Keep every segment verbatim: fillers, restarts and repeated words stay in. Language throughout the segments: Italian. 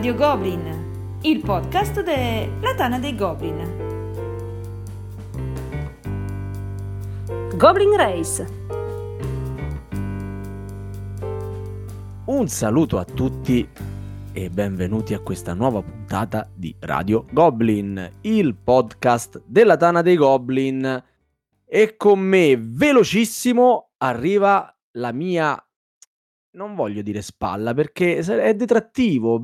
Radio Goblin, il podcast della Tana dei Goblin. Goblin Race. Un saluto a tutti e benvenuti a questa nuova puntata di Radio Goblin, il podcast della Tana dei Goblin. E con me, velocissimo, arriva la mia... non voglio dire spalla perché è detrattivo,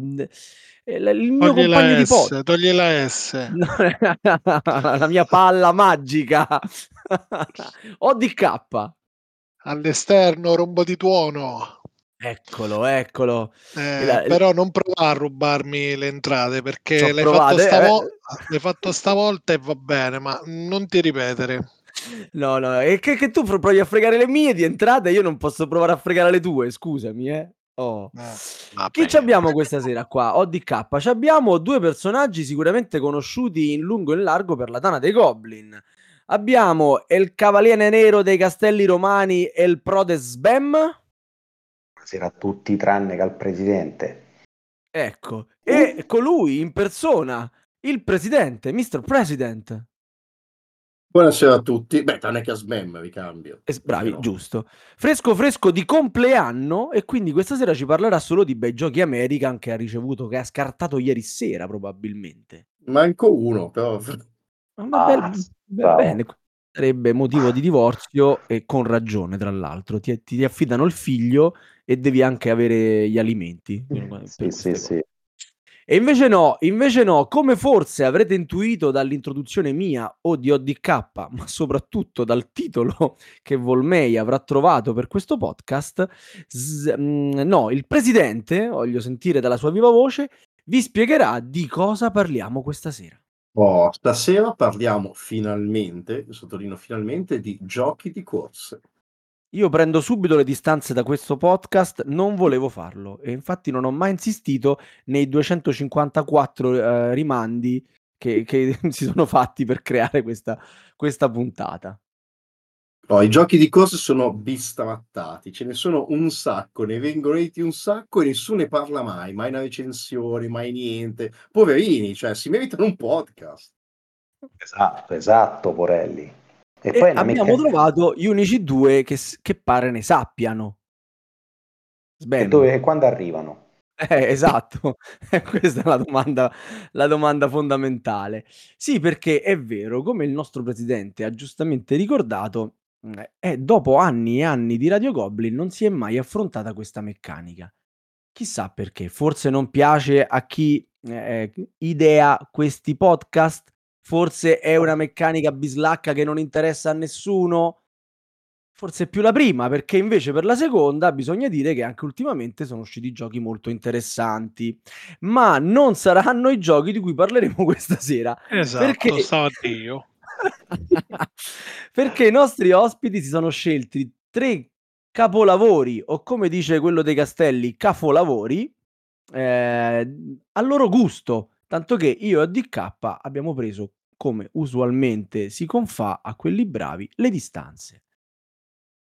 il mio togli compagno di podcast, togli la S la mia palla magica O D K, all'esterno rombo di tuono, eccolo eccolo eh, la... però non prova a rubarmi le entrate perché l'hai fatto, stavo... l'hai fatto stavolta e va bene, ma non ti ripetere. No, no, e che, che tu provi a fregare le mie di entrata, io non posso provare a fregare le tue, scusami, eh. Oh. Eh, Chi ci abbiamo questa sera qua? O D K, ci abbiamo due personaggi sicuramente conosciuti in lungo e in largo per la Tana dei Goblin. Abbiamo il Cavaliere Nero dei Castelli Romani e il Prode Sbem. Buonasera a tutti, tranne che al Presidente. Ecco, e uh. colui in persona, il Presidente, mister President. Buonasera a tutti, beh, tranne che a Sbem ricambio. Eh, bravi, no. Giusto. Fresco fresco di compleanno e quindi questa sera ci parlerà solo di bei giochi American che ha ricevuto, che ha scartato ieri sera probabilmente. Manco uno, però. Ma ah, bel, bel, bene, sarebbe motivo di divorzio e con ragione, tra l'altro. Ti, ti affidano il figlio e devi anche avere gli alimenti. Sì, sì, sì. E invece no, invece no, come forse avrete intuito dall'introduzione mia o di O D K, ma soprattutto dal titolo che Volmei avrà trovato per questo podcast, z- mh, no, il Presidente, voglio sentire dalla sua viva voce, vi spiegherà di cosa parliamo questa sera. Oh, stasera parliamo finalmente, sottolineo finalmente, di giochi di corse. Io prendo subito le distanze da questo podcast, non volevo farlo e infatti non ho mai insistito nei duecentocinquantaquattro eh, rimandi che, che si sono fatti per creare questa, questa puntata. Oh, i giochi di corse sono bistrattati, ce ne sono un sacco, ne vengono detti un sacco e nessuno ne parla mai, mai una recensione, mai niente. Poverini, cioè si meritano un podcast. Esatto, esatto, Porelli. E e poi abbiamo trovato gli unici due che, che pare ne sappiano. E dove, quando arrivano? Eh, esatto, questa è la domanda, la domanda fondamentale. Sì, perché è vero, come il nostro Presidente ha giustamente ricordato, eh, dopo anni e anni di Radio Goblin non si è mai affrontata questa meccanica. Chissà perché, forse non piace a chi eh, idea questi podcast. Forse è una meccanica bislacca che non interessa a nessuno, forse più la prima, perché invece per la seconda bisogna dire che anche ultimamente sono usciti giochi molto interessanti, ma non saranno i giochi di cui parleremo questa sera. Esatto, perché... stavo a Dio. Perché i nostri ospiti si sono scelti tre capolavori, o come dice quello dei Castelli, cafolavori, eh, al loro gusto. Tanto che io e D K abbiamo preso, come usualmente si confà a quelli bravi, le distanze.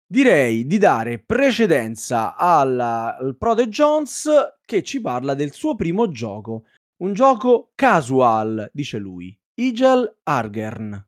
Direi di dare precedenza alla, al Prode Jones, che ci parla del suo primo gioco. Un gioco casual, dice lui. Igel Ärgern.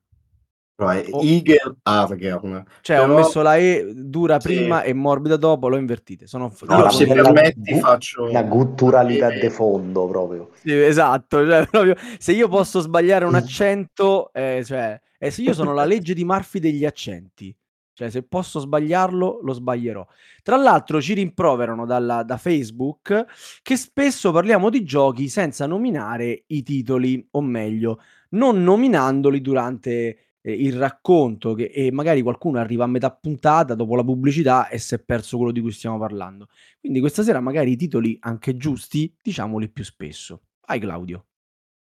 Right, oh. Igel Harger. Cioè, però... ho messo la E dura sì. prima e morbida dopo, l'ho invertite. Sono... No, se permetti la... faccio... La gutturalità eh. de fondo, proprio. Sì, esatto, cioè, proprio, se io posso sbagliare un accento, eh, cioè, eh, se io sono la legge di Murphy degli accenti, cioè se posso sbagliarlo, lo sbaglierò. Tra l'altro ci rimproverano dalla, da Facebook che spesso parliamo di giochi senza nominare i titoli, o meglio, non nominandoli durante... il racconto che, e magari qualcuno arriva a metà puntata dopo la pubblicità e si è perso quello di cui stiamo parlando, quindi questa sera magari i titoli anche giusti diciamoli più spesso. Vai Claudio.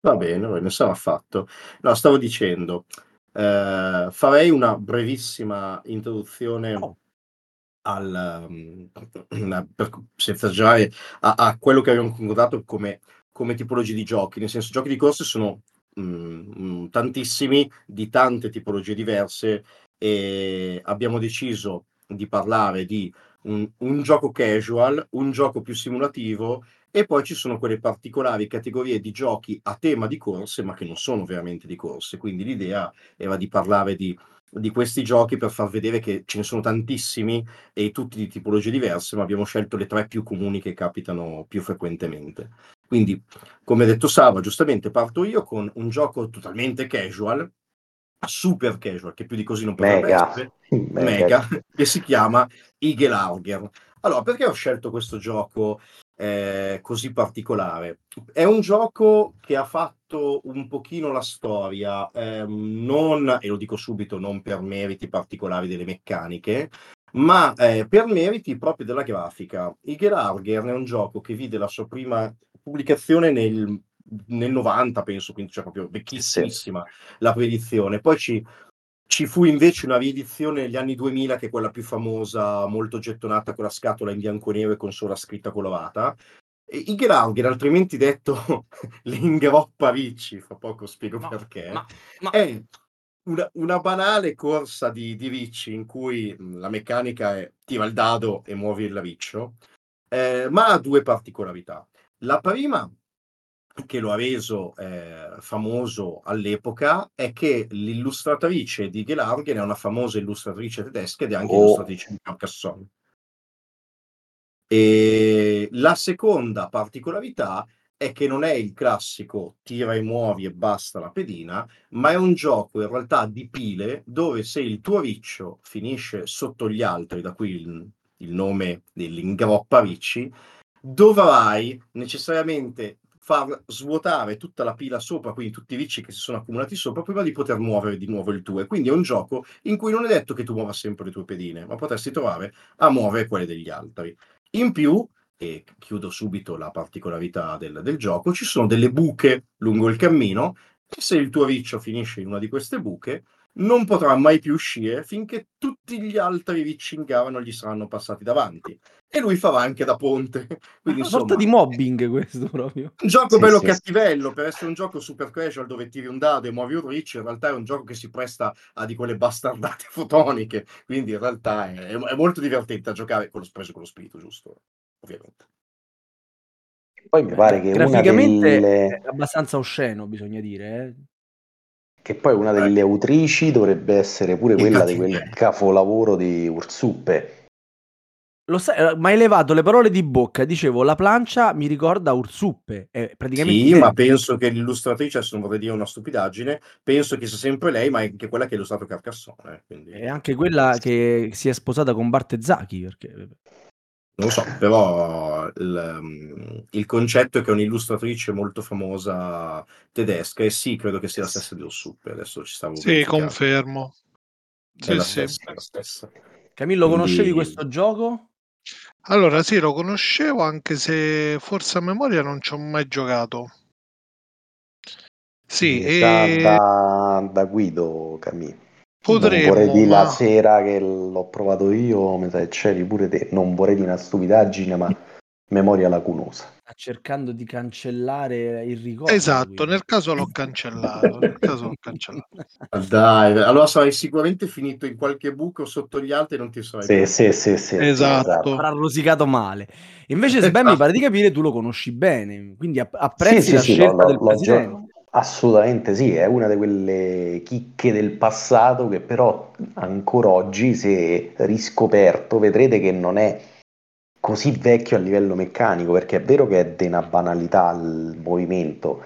Va bene, non sarà affatto. No, stavo dicendo eh, farei una brevissima introduzione oh. al um, per, per, senza girare a, a quello che abbiamo concordato come, come tipologie di giochi, nel senso giochi di corse sono Mm, tantissimi, di tante tipologie diverse, e abbiamo deciso di parlare di un, un gioco casual, un gioco più simulativo, e poi ci sono quelle particolari categorie di giochi a tema di corse, ma che non sono veramente di corse. Quindi l'idea era di parlare di, di questi giochi per far vedere che ce ne sono tantissimi e tutti di tipologie diverse, ma abbiamo scelto le tre più comuni che capitano più frequentemente. Quindi, come ha detto Sava, giustamente parto io con un gioco totalmente casual, super casual, che più di così non potrebbe mega. essere, mega. mega, che si chiama Eagle Harger. Allora, perché ho scelto questo gioco eh, così particolare? È un gioco che ha fatto un pochino la storia, eh, non, e lo dico subito, non per meriti particolari delle meccaniche, ma eh, per meriti proprio della grafica. Eagle Harger è un gioco che vide la sua prima pubblicazione nel, nel novanta, penso, quindi cioè proprio vecchissima sì. la riedizione. Poi ci, ci fu invece una riedizione negli anni duemila, che è quella più famosa, molto gettonata, con la scatola in bianco e nero e con solo la scritta colorata. Igel Ärgern, altrimenti detto l'ingroppa ricci, fra poco spiego ma, perché, ma, ma... è una, una banale corsa di, di ricci in cui la meccanica è tira il dado e muovi il riccio, eh, ma ha due particolarità. La prima, che lo ha reso eh, famoso all'epoca, è che l'illustratrice di Eagle Harger è una famosa illustratrice tedesca ed è anche oh. illustratrice di Carcassonne. E la seconda particolarità è che non è il classico tira e muovi e basta la pedina, ma è un gioco in realtà di pile, dove se il tuo riccio finisce sotto gli altri, da qui il, il nome dell'ingroppa ricci, dovrai necessariamente far svuotare tutta la pila sopra, quindi tutti i ricci che si sono accumulati sopra, prima di poter muovere di nuovo il tuo. E quindi è un gioco in cui non è detto che tu muova sempre le tue pedine, ma potresti trovare a muovere quelle degli altri. In più, e chiudo subito la particolarità del, del gioco, ci sono delle buche lungo il cammino, e se il tuo riccio finisce in una di queste buche, non potrà mai più uscire finché tutti gli altri ricci in gara non gli saranno passati davanti. E lui farà anche da ponte. Quindi, una sorta di mobbing questo proprio. Un gioco sì, bello sì, cattivello, sì. per essere un gioco super casual dove tiri un dado e muovi un riccio, in realtà è un gioco che si presta a di quelle bastardate fotoniche, quindi in realtà è, è molto divertente a giocare, con lo, preso con lo spirito giusto, ovviamente. Poi mi pare che graficamente una delle... è abbastanza osceno, bisogna dire, eh? Che poi una delle autrici dovrebbe essere pure quella di quel capolavoro di Ursuppe. Lo sai, ma hai levato le parole di bocca. Dicevo, la plancia mi ricorda Ursuppe. È praticamente sì, ma penso che l'illustratrice, se non vorrei dire una stupidaggine, penso che sia sempre lei, ma è anche quella che ha illustrato Carcassonne. Quindi... è anche quella che si è sposata con Barte Zaki, perché... non lo so, però il, il concetto è che è un'illustratrice molto famosa tedesca, e sì, credo che sia la stessa di Ursuppe. Adesso ci stavo Sì, confermo. Sì, la sì. Stessa, la stessa. Camillo, conoscevi Quindi... questo gioco? Allora, sì, lo conoscevo, anche se forse a memoria non ci ho mai giocato. Sì, e... da, da Guido, Camillo. Potremmo, non vorrei dire ma... la sera che l'ho provato io, mi sa che c'eri pure te, non vorrei dire una stupidaggine, ma memoria lacunosa. Sta cercando di cancellare il ricordo. Esatto, quindi. nel caso l'ho cancellato. nel caso l'ho cancellato. Dai, allora sarai sicuramente finito in qualche buco sotto gli altri e non ti sarai... Sì, sì, sì, sì. Esatto. esatto. Avrà rosicato male. Invece Sbem, mi pare di capire, tu lo conosci bene, quindi apprezzi sì, la sì, scelta sì, no, del lo, presidente. Lo Assolutamente sì, è una di quelle chicche del passato che però ancora oggi, se riscoperto, vedrete che non è così vecchio a livello meccanico, perché è vero che è di una banalità il movimento,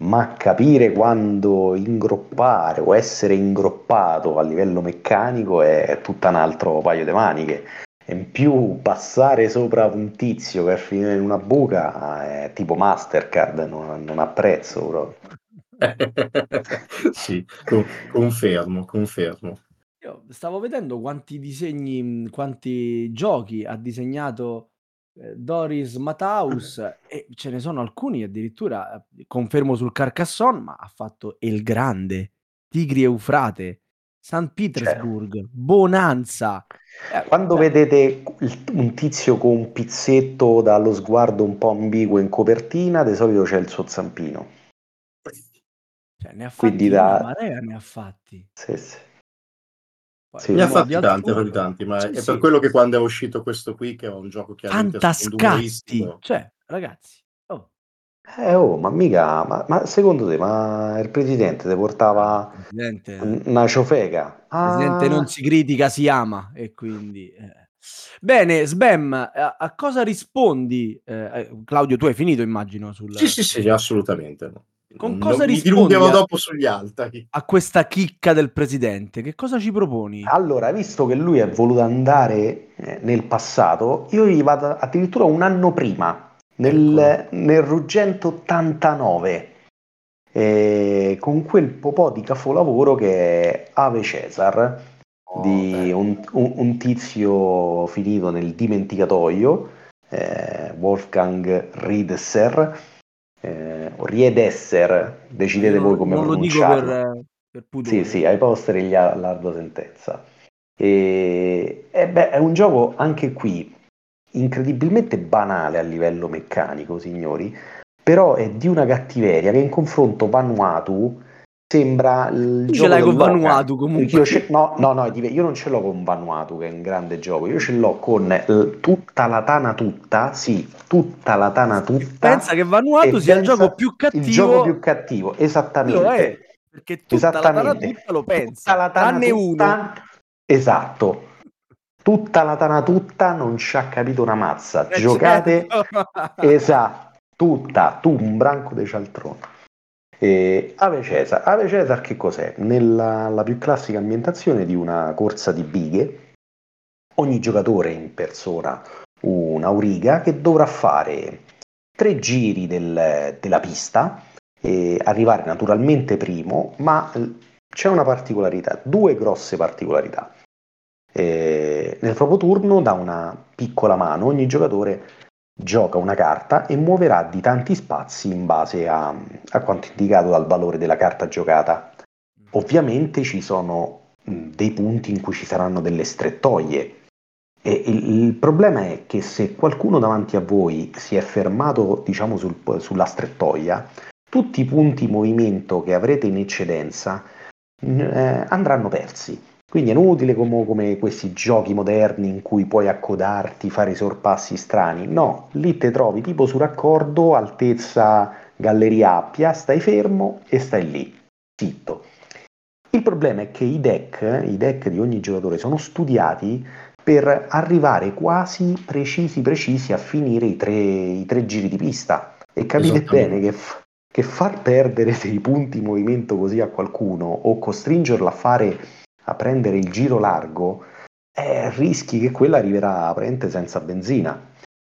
ma capire quando ingroppare o essere ingroppato a livello meccanico è tutto un altro paio di maniche. In più, passare sopra un tizio per finire in una buca è tipo Mastercard, non, non ha prezzo proprio. Sì, con, confermo, confermo. Io stavo vedendo quanti disegni, quanti giochi ha disegnato Doris Matthäus, ah, e ce ne sono alcuni addirittura, confermo sul Carcassonne, ma ha fatto El Grande, Tigri e Eufrate, San Petersburg, certo. Bonanza. Quando vedete un tizio con un pizzetto dallo sguardo un po' ambiguo in copertina, di solito c'è il suo zampino. Cioè, ne ha fatti Quindi da... una marea, ne ha fatti. Sì, sì. Sì, ne ha fatti tanti, ha fatti tanti, ma sì, è sì. per quello che quando è uscito questo qui, che è un gioco chiaramente fantascatti, cioè, ragazzi. Oh. Eh, oh, ma mica, ma, ma secondo te, ma il presidente ti portava presidente. una ciofeca? Il presidente ah. non si critica, si ama, e quindi... Eh. Bene, Sbem, a, a cosa rispondi? Eh, Claudio, tu hai finito, immagino. Sul... Sì, sì, sì, assolutamente. Con cosa rispondi? Mi dilunghiamo dopo sugli altri. A questa chicca del presidente, che cosa ci proponi? Allora, visto che lui è voluto andare nel passato, io gli vado addirittura un anno prima, nel, ecco. nel ruggente ottantanove, eh, con quel popò di capolavoro che è Ave Cesar, oh, di un, un, un tizio finito nel dimenticatoio, eh, Wolfgang Riedesser. Eh, Riedesser, decidete non, voi come non pronunciarlo. Lo dico per, per pudore. Sì, sì, ai poster gli ha l'ardua sentenza. E, e beh, è un gioco anche qui incredibilmente banale a livello meccanico, signori, però è di una cattiveria che in confronto Vanuatu sembra il tu gioco ce l'hai con Vanuatu comunque. Io ce, no, no, no, io non ce l'ho con Vanuatu, che è un grande gioco, io ce l'ho con eh, tutta la Tana tutta, sì, tutta la Tana tutta. Pensa che Vanuatu sia il gioco più cattivo. Il gioco più cattivo, esattamente. Lo è, perché tutta esattamente. La Tana tutta lo pensa, tutta la Tana uno. Esatto. Tutta la Tana tutta non ci ha capito una mazza. È giocate esatto, tutta, tu un branco dei cialtroni. Eh, Ave Cesar. Ave Cesar che cos'è? Nella la più classica ambientazione di una corsa di bighe, ogni giocatore impersona un'auriga che dovrà fare tre giri del, della pista e arrivare naturalmente primo, ma c'è una particolarità, due grosse particolarità. Eh, nel proprio turno, da una piccola mano, ogni giocatore gioca una carta e muoverà di tanti spazi in base a, a quanto indicato dal valore della carta giocata. Ovviamente ci sono dei punti in cui ci saranno delle strettoie e il, il problema è che se qualcuno davanti a voi si è fermato, diciamo, sul, sulla strettoia, tutti i punti in movimento che avrete in eccedenza eh, andranno persi. Quindi è inutile come, come questi giochi moderni in cui puoi accodarti, fare i sorpassi strani. No, lì te trovi tipo su raccordo, altezza galleria ampia, stai fermo e stai lì, zitto. Il problema è che i deck, i deck di ogni giocatore sono studiati per arrivare quasi precisi precisi a finire i tre, i tre giri di pista. E capite bene che... F- che far perdere dei punti in movimento così a qualcuno o costringerlo a fare... a prendere il giro largo, eh, rischi che quella arriverà praticamente senza benzina.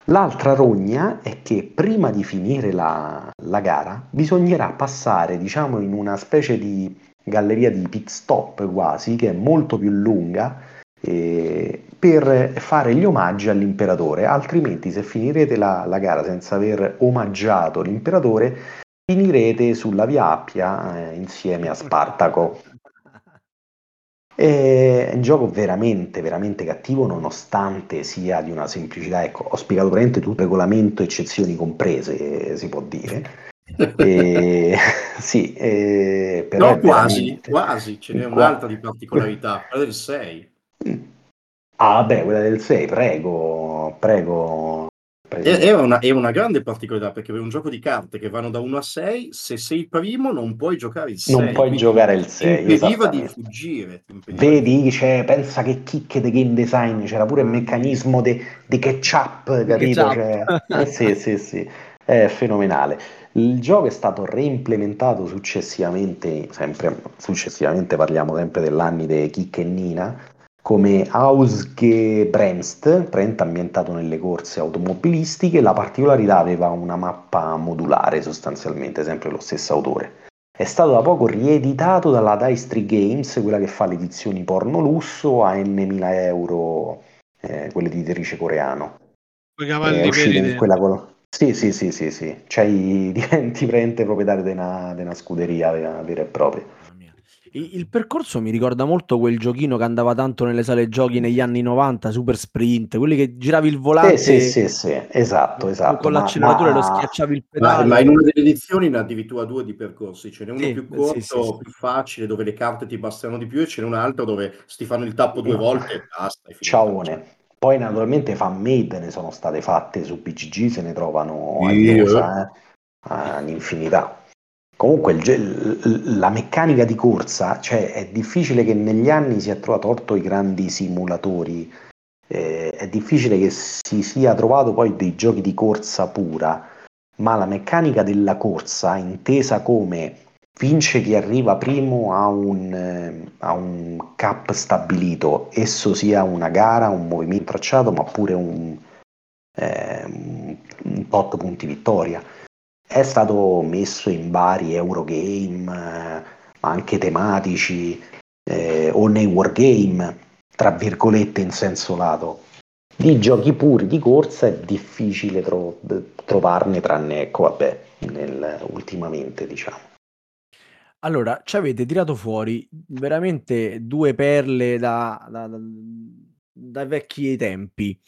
L'altra rogna è che prima di finire la, la gara bisognerà passare, diciamo, in una specie di galleria di pit stop quasi, che è molto più lunga, eh, per fare gli omaggi all'imperatore, altrimenti se finirete la, la gara senza aver omaggiato l'imperatore finirete sulla via Appia eh, insieme a Spartaco. È un gioco veramente veramente cattivo, nonostante sia di una semplicità. Ecco, ho spiegato veramente tutto, regolamento, eccezioni comprese, si può dire. E, sì, e, però no, quasi, quasi, ce n'è qua... un'altra di particolarità, quella del sei. Ah beh, quella del sei, prego, prego. È una, è una grande particolarità, perché per un gioco di carte che vanno da uno a sei, se sei primo non puoi giocare il sei. Non puoi giocare il sei. Ti impediva di fuggire. Vedi, cioè, pensa che chicche di game design, c'era pure il meccanismo di catch-up, capito? Catch-up. Cioè, eh, sì, sì, sì, è fenomenale. Il gioco è stato reimplementato successivamente, sempre successivamente parliamo sempre dell'anni di Chicche e Nina, come Ausgebremst, prent ambientato nelle corse automobilistiche. La particolarità aveva una mappa modulare, sostanzialmente sempre lo stesso autore. È stato da poco rieditato dalla Dice Street Games, quella che fa le edizioni porno lusso a n mila euro, eh, quelle di editrice coreano. È uscita in quella col- sì, sì, sì, sì, sì. Cioè diventi prent proprietario di una scuderia vera e propria. Il, il percorso mi ricorda molto quel giochino che andava tanto nelle sale giochi negli anni novanta, Super Sprint, quelli che giravi il volante. Sì, sì, sì, sì. esatto, esatto. Con ma, l'acceleratore ma... lo schiacciavi il pedale. Ma, ma in una delle edizioni ne ha addirittura due di percorsi, ce n'è uno sì, più corto, sì, sì, più sì. facile, dove le carte ti bastano di più, e ce n'è un altro dove ti fanno il tappo due no. volte e basta. È Ciaone. Poi naturalmente fan-made ne sono state fatte su B G G, se ne trovano all'infinità. Yeah. eh, Comunque il, la meccanica di corsa, cioè è difficile che negli anni si è trovato, torto i grandi simulatori, eh, è difficile che si sia trovato poi dei giochi di corsa pura, ma la meccanica della corsa, intesa come vince chi arriva primo a un, a un cap stabilito, esso sia una gara, un movimento tracciato, ma pure un, eh, un tot punti vittoria, è stato messo in vari Eurogame, ma anche tematici, eh, o nei Wargame, tra virgolette in senso lato. Di giochi puri di corsa è difficile tro- trovarne, tranne, ecco, vabbè, nel, ultimamente, diciamo. Allora, ci avete tirato fuori veramente due perle da, da, da, da vecchi tempi.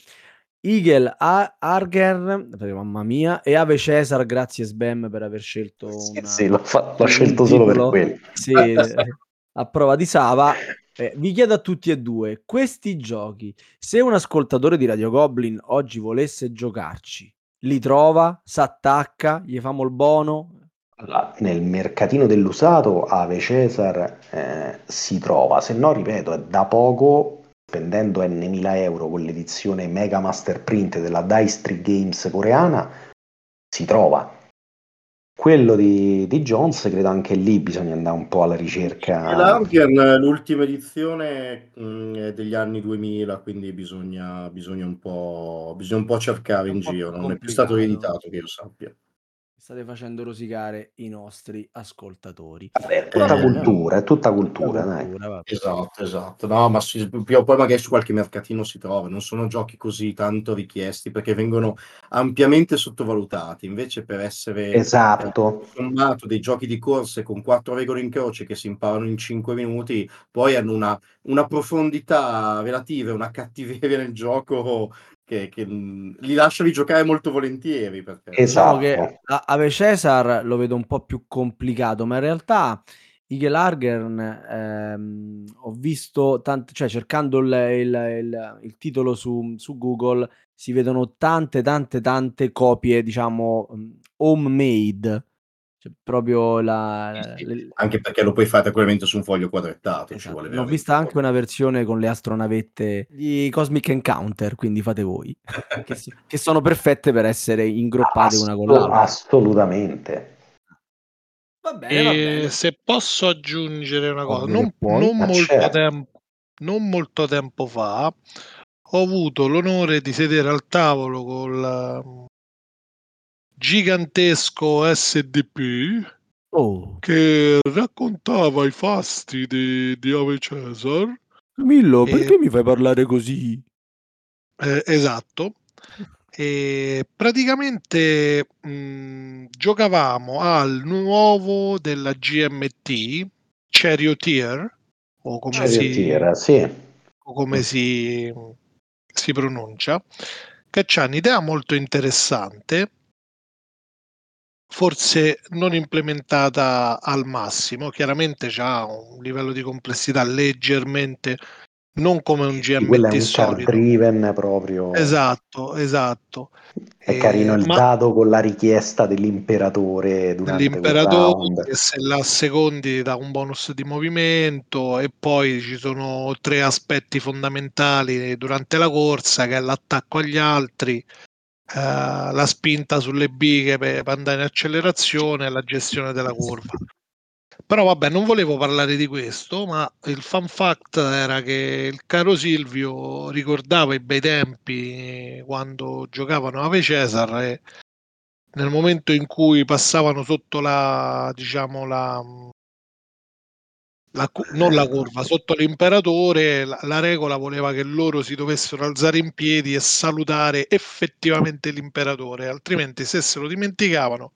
Igel Harger, mamma mia, e Ave Cesar, grazie Sbem per aver scelto sì, una, sì, l'ho, fatto, l'ho scelto solo per quello sì, a prova di Sava. Eh, vi chiedo a tutti e due questi giochi, se un ascoltatore di Radio Goblin oggi volesse giocarci, li trova, s'attacca, gli famo il bono? Allora, nel mercatino dell'usato Ave Cesar eh, si trova, se no ripeto è da poco, spendendo n mila euro con l'edizione Mega Master Print della Dice Street Games coreana, si trova. Quello di, di Jones, credo anche lì bisogna andare un po' alla ricerca. L'Argen, l'ultima edizione mh, è degli anni duemila, quindi bisogna, bisogna, un, po', bisogna un po' cercare un in po giro, complicato. Non è più stato editato che io sappia. State facendo rosicare i nostri ascoltatori. Vabbè, è tutta eh, cultura, è tutta cultura, tutta cultura dai. Esatto, esatto. No, ma si, poi magari su qualche mercatino si trova. Non sono giochi così tanto richiesti perché vengono ampiamente sottovalutati. Invece, per essere esatto. sommato dei giochi di corse con quattro regole in croce che si imparano in cinque minuti, poi hanno una, una profondità relativa, una cattiveria nel gioco. Che, che li lascio di giocare molto volentieri perché... esatto. Diciamo che Ave Cesar lo vedo un po' più complicato, ma in realtà Igel Ärgern ehm, ho visto tante, cioè cercando il, il, il, il titolo su, su Google si vedono tante tante tante copie, diciamo homemade, cioè proprio la, sì, sì. la anche perché lo puoi fare tranquillamente su un foglio quadrettato. Esatto. Ci vuole veramente. Ho vista anche una versione con le astronavette di Cosmic Encounter, quindi fate voi che, so- che sono perfette per essere ingroppate Assolut- una con l'altra. Assolutamente. Va bene, e va bene. Se posso aggiungere una cosa, non, non, molto tempo, non molto tempo fa ho avuto l'onore di sedere al tavolo con la gigantesco S D P oh. che raccontava i fasti di, di Ave Cesar. Camillo, perché e... mi fai parlare così? Eh, esatto. E praticamente mh, giocavamo al nuovo della G M T, Charioteer, o come, Charioteer, si, sì. o come si, si pronuncia, che c'ha un'idea molto interessante, forse non implementata al massimo, chiaramente c'ha un livello di complessità leggermente non come un G M T solito. È un driven proprio. Esatto, esatto. È carino eh, il dado con la richiesta dell'imperatore durante l'imperatore che se la secondi dà un bonus di movimento, e poi ci sono tre aspetti fondamentali durante la corsa, che è l'attacco agli altri, Uh, la spinta sulle bighe per, per andare in accelerazione e la gestione della curva. Però vabbè, non volevo parlare di questo, ma il fun fact era che il caro Silvio ricordava i bei tempi quando giocavano Ave Cesar, e nel momento in cui passavano sotto la diciamo la, la non la curva, sotto l'imperatore, la, la regola voleva che loro si dovessero alzare in piedi e salutare effettivamente l'imperatore, altrimenti se se lo dimenticavano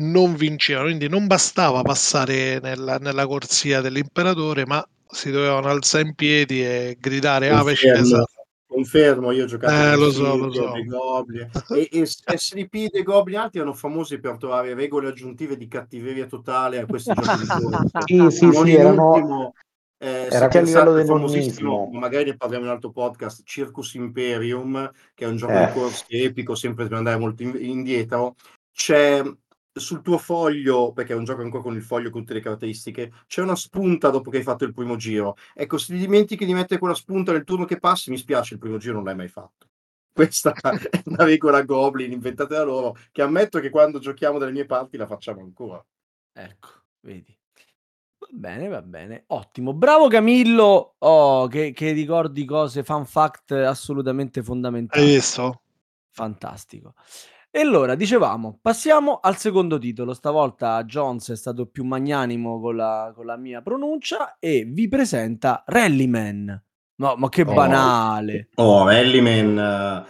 non vincevano, quindi non bastava passare nella, nella corsia dell'imperatore, ma si dovevano alzare in piedi e gridare Ave Cesar. Confermo, io ho giocato eh, lo so, lo so. dei Goblin e, e S D P dei Goblin altri erano famosi per trovare regole aggiuntive di cattiveria totale a questi giochi. Sì, sì, sì, erano... ultimo, eh, era anche a livello del monismo, magari ne parliamo in un altro podcast, Circus Imperium, che è un gioco eh. di corsa epico, sempre per andare molto in, indietro, c'è sul tuo foglio, perché è un gioco ancora con il foglio con tutte le caratteristiche, c'è una spunta dopo che hai fatto il primo giro. Ecco, se ti dimentichi di mettere quella spunta nel turno che passi, mi spiace, il primo giro non l'hai mai fatto. Questa è una regola Goblin inventata da loro, che ammetto che quando giochiamo dalle mie parti la facciamo ancora. Ecco, vedi. Va bene, va bene, ottimo. Bravo Camillo, oh, che, che ricordi cose, fun fact assolutamente fondamentali. Hai visto? Fantastico. E allora, dicevamo, passiamo al secondo titolo. Stavolta Jones è stato più magnanimo con la, con la mia pronuncia e vi presenta Rallyman. No, ma che banale! Oh, oh Rallyman... Uh,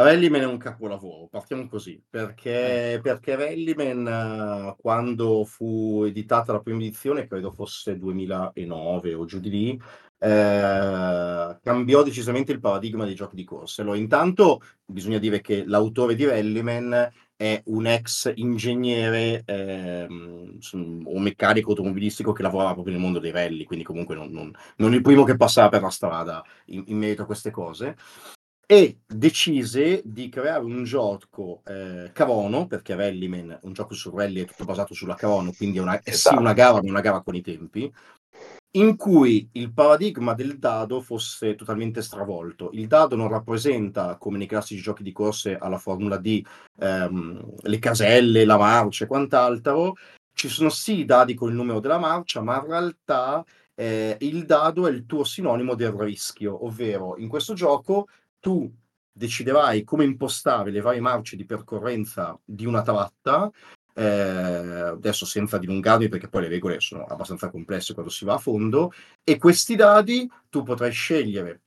Rallyman è un capolavoro, partiamo così, perché, perché Rallyman, uh, quando fu editata la prima edizione, credo fosse duemilanove o giù di lì, Eh, cambiò decisamente il paradigma dei giochi di corsa. Allora, intanto bisogna dire che l'autore di Rallyman è un ex ingegnere eh, o meccanico automobilistico che lavorava proprio nel mondo dei rally, quindi comunque non, non, non il primo che passava per la strada in, in merito a queste cose, e decise di creare un gioco eh, Carono, perché Rallyman, un gioco su rally, è tutto basato sulla Carono, quindi è una, è sì una gara, ma una gara con i tempi, in cui il paradigma del dado fosse totalmente stravolto. Il dado non rappresenta, come nei classici giochi di corse alla Formula D, ehm, le caselle, la marcia e quant'altro. Ci sono sì i dadi con il numero della marcia, ma in realtà eh, il dado è il tuo sinonimo del rischio, ovvero in questo gioco tu deciderai come impostare le varie marce di percorrenza di una tratta. Eh, adesso senza dilungarmi, perché poi le regole sono abbastanza complesse quando si va a fondo, e questi dadi tu potrai scegliere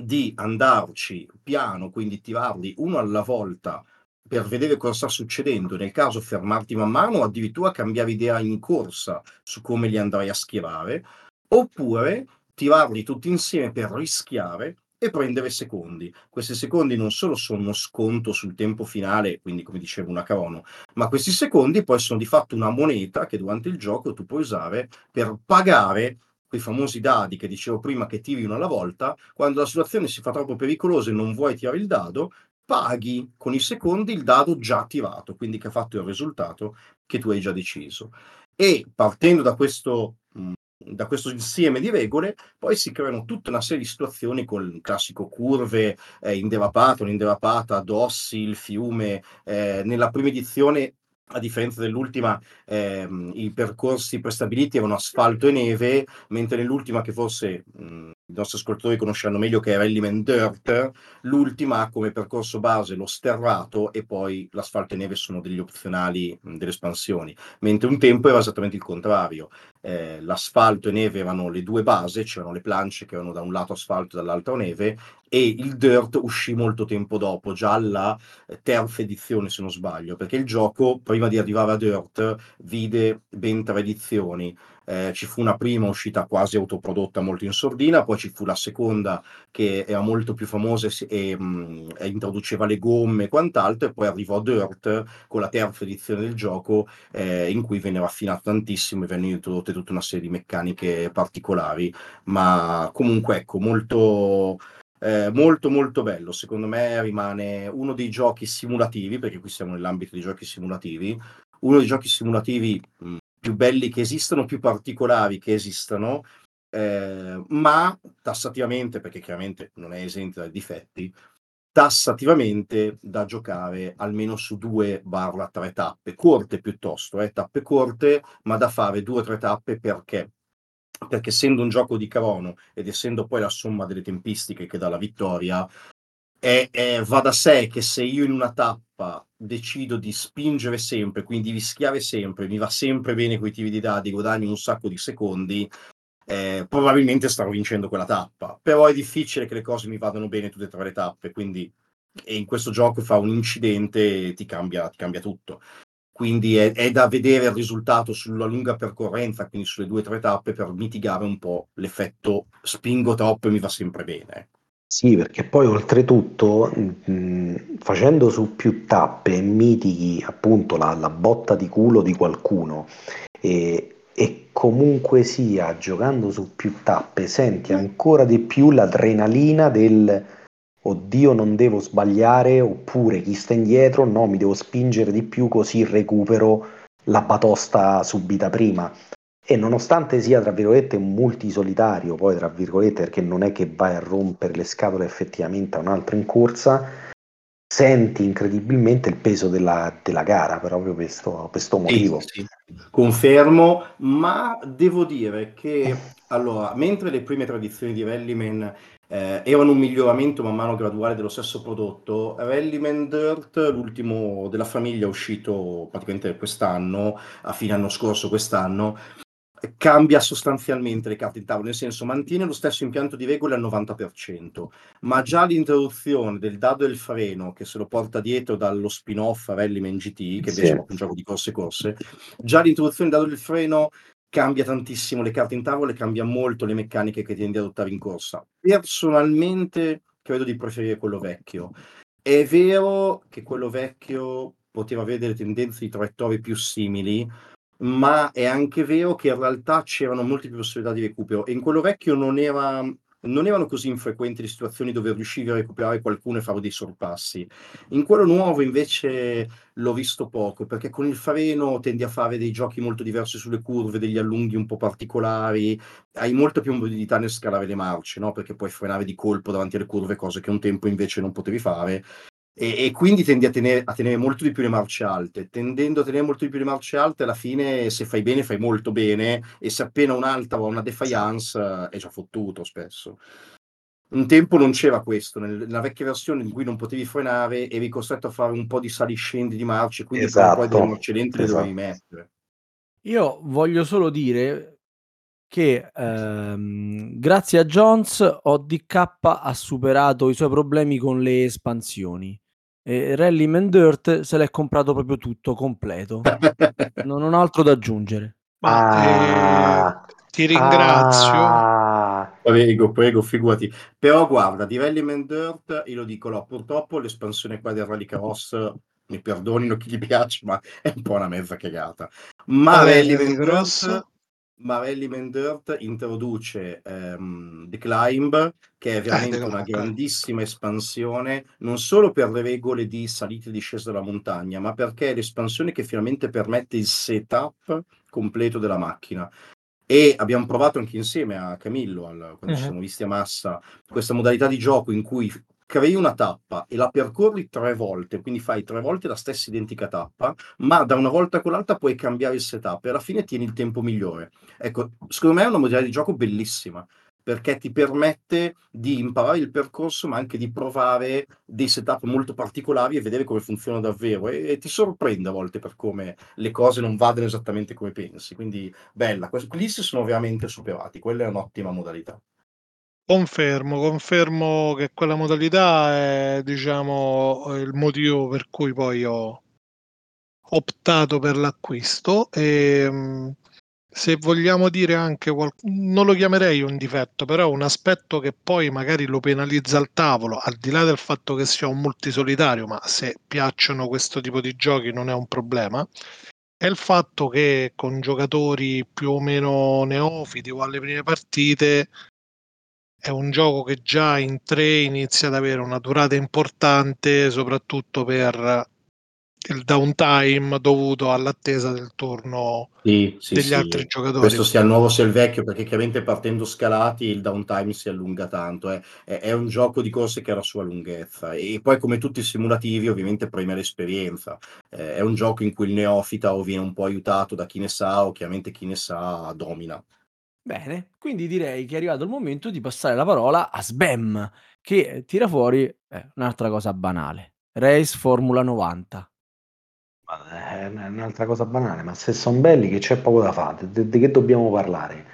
di andarci piano, quindi tirarli uno alla volta per vedere cosa sta succedendo, nel caso fermarti man mano o addirittura cambiare idea in corsa su come li andrai a schierare, oppure tirarli tutti insieme per rischiare e prendere secondi. Questi secondi non solo sono uno sconto sul tempo finale, quindi come dicevo una crono, ma questi secondi poi sono di fatto una moneta che durante il gioco tu puoi usare per pagare quei famosi dadi che dicevo prima, che tiri uno alla volta. Quando la situazione si fa troppo pericolosa e non vuoi tirare il dado, paghi con i secondi il dado già tirato, quindi che ha fatto il risultato che tu hai già deciso. E partendo da questo da questo insieme di regole poi si creano tutta una serie di situazioni con il classico curve, eh, indevapata, un'indevapata, dossi, il fiume. Eh, nella prima edizione, a differenza dell'ultima, ehm, i percorsi prestabiliti erano asfalto e neve, mentre nell'ultima, che forse mh, i nostri ascoltatori conosceranno meglio, che è Rallyman DIRT, l'ultima ha come percorso base lo sterrato e poi l'asfalto e neve sono degli opzionali mh, delle espansioni, mentre un tempo era esattamente il contrario. Eh, l'asfalto e neve erano le due basi, c'erano le planche che erano da un lato asfalto e dall'altro neve, e il Dirt uscì molto tempo dopo, già alla terza edizione se non sbaglio, perché il gioco prima di arrivare a Dirt vide ben tre edizioni. Eh, ci fu una prima uscita quasi autoprodotta, molto in sordina, poi ci fu la seconda che era molto più famosa e, mh, e introduceva le gomme e quant'altro, e poi arrivò Dirt con la terza edizione del gioco, eh, in cui venne raffinato tantissimo e venne introdotte tutta una serie di meccaniche particolari, ma comunque ecco, molto... Eh, molto molto bello. Secondo me rimane uno dei giochi simulativi, perché qui siamo nell'ambito dei giochi simulativi, uno dei giochi simulativi mh, più belli che esistono, più particolari che esistono, eh, ma tassativamente, perché chiaramente non è esente dai difetti, tassativamente da giocare almeno su due barra tre tappe corte, piuttosto eh, tappe corte, ma da fare due o tre tappe, perché perché essendo un gioco di Carono ed essendo poi la somma delle tempistiche che dà la vittoria, è, è, va da sé che se io in una tappa decido di spingere sempre, quindi rischiare sempre, mi va sempre bene coi tiri di dadi, guadagno un sacco di secondi, eh, probabilmente starò vincendo quella tappa. Però è difficile che le cose mi vadano bene tutte e tre le tappe, quindi e in questo gioco fa un incidente e ti cambia, ti cambia tutto. quindi è, è da vedere il risultato sulla lunga percorrenza, quindi sulle due o tre tappe, per mitigare un po' l'effetto spingo troppo e mi va sempre bene. Sì, perché poi oltretutto mh, facendo su più tappe mitighi appunto la, la botta di culo di qualcuno, e, e comunque sia, giocando su più tappe senti ancora di più l'adrenalina del oddio non devo sbagliare, oppure chi sta indietro no mi devo spingere di più così recupero la batosta subita prima. E nonostante sia, tra virgolette, un multisolitario, poi tra virgolette, perché non è che vai a rompere le scatole effettivamente a un altro in corsa, senti incredibilmente il peso della, della gara, per proprio questo, questo motivo. Sì, sì. Confermo, ma devo dire che, allora, mentre le prime tradizioni di Rallyman eh, erano un miglioramento man mano graduale dello stesso prodotto, Rallyman DIRT, l'ultimo della famiglia uscito praticamente quest'anno, a fine anno scorso, quest'anno, cambia sostanzialmente le carte in tavola, nel senso mantiene lo stesso impianto di regole al novanta per cento, ma già l'introduzione del dado e il freno, che se lo porta dietro dallo spin-off Rallyman G T, che sì, invece è un gioco di corse e corse, già l'introduzione del dado e del freno cambia tantissimo le carte in tavola e cambia molto le meccaniche che tende ad adottare in corsa. Personalmente credo di preferire quello vecchio. È vero che quello vecchio poteva avere delle tendenze di traiettorie più simili, ma è anche vero che in realtà c'erano molte più possibilità di recupero, e in quello vecchio non, era, non erano così infrequenti le situazioni dove riuscivi a recuperare qualcuno e fare dei sorpassi. In quello nuovo invece l'ho visto poco, perché con il freno tendi a fare dei giochi molto diversi sulle curve, degli allunghi un po' particolari, hai molta più mobilità nel scalare le marce, no? Perché puoi frenare di colpo davanti alle curve, cose che un tempo invece non potevi fare. E, e quindi tendi a tenere, a tenere molto di più le marce alte. Tendendo a tenere molto di più le marce alte, alla fine se fai bene fai molto bene, e se appena un'alta o una defiance è già fottuto spesso. Un tempo non c'era questo, nella vecchia versione in cui non potevi frenare eri costretto a fare un po' di saliscendi di marce, quindi esatto, poi delle marce lente esatto. Le dovevi mettere. Io voglio solo dire che ehm, grazie a Jones O D K ha superato i suoi problemi con le espansioni. E Rallyman DIRT se l'è comprato proprio tutto completo. non, non ho altro da aggiungere. Ma ah, eh, ti ringrazio. Ah, prego, prego, figurati. Però guarda, di Rallyman DIRT io lo dico, no, purtroppo l'espansione qua del Rally Cross, mi perdonino chi gli piace, ma è un po' una mezza cagata. Ma Rallyman DIRT Ma Rallyman DIRT introduce um, The Climb, che è veramente una grandissima espansione, non solo per le regole di salita e discesa della montagna, ma perché è l'espansione che finalmente permette il setup completo della macchina. E abbiamo provato anche insieme a Camillo, al, quando uh-huh. ci siamo visti a Massa, questa modalità di gioco in cui crei una tappa e la percorri tre volte, quindi fai tre volte la stessa identica tappa, ma da una volta con l'altra puoi cambiare il setup e alla fine tieni il tempo migliore. Ecco, secondo me è una modalità di gioco bellissima, perché ti permette di imparare il percorso, ma anche di provare dei setup molto particolari e vedere come funziona davvero, e, e ti sorprende a volte per come le cose non vadano esattamente come pensi. Quindi bella, quelli si sono veramente superati, quella è un'ottima modalità. Confermo, confermo che quella modalità è, diciamo, il motivo per cui poi ho optato per l'acquisto. E se vogliamo dire anche, qualc- non lo chiamerei un difetto, però un aspetto che poi magari lo penalizza al tavolo, al di là del fatto che sia un multisolitario, ma se piacciono questo tipo di giochi non è un problema, è il fatto che con giocatori più o meno neofiti o alle prime partite è un gioco che già in tre inizia ad avere una durata importante, soprattutto per il downtime dovuto all'attesa del turno sì, sì, degli sì. altri giocatori. Questo sia il nuovo sia il vecchio, perché chiaramente partendo scalati il downtime si allunga tanto. Eh. È, è un gioco di corse che ha la sua lunghezza, e poi come tutti i simulativi ovviamente premia l'esperienza. Eh, è un gioco in cui il neofita o viene un po' aiutato da chi ne sa, o chiaramente chi ne sa domina. Bene, quindi direi che è arrivato il momento di passare la parola a Sbem, che tira fuori eh, un'altra cosa banale, Race Formula novanta. È un'altra cosa banale, ma se sono belli che c'è poco da fare, di che dobbiamo parlare?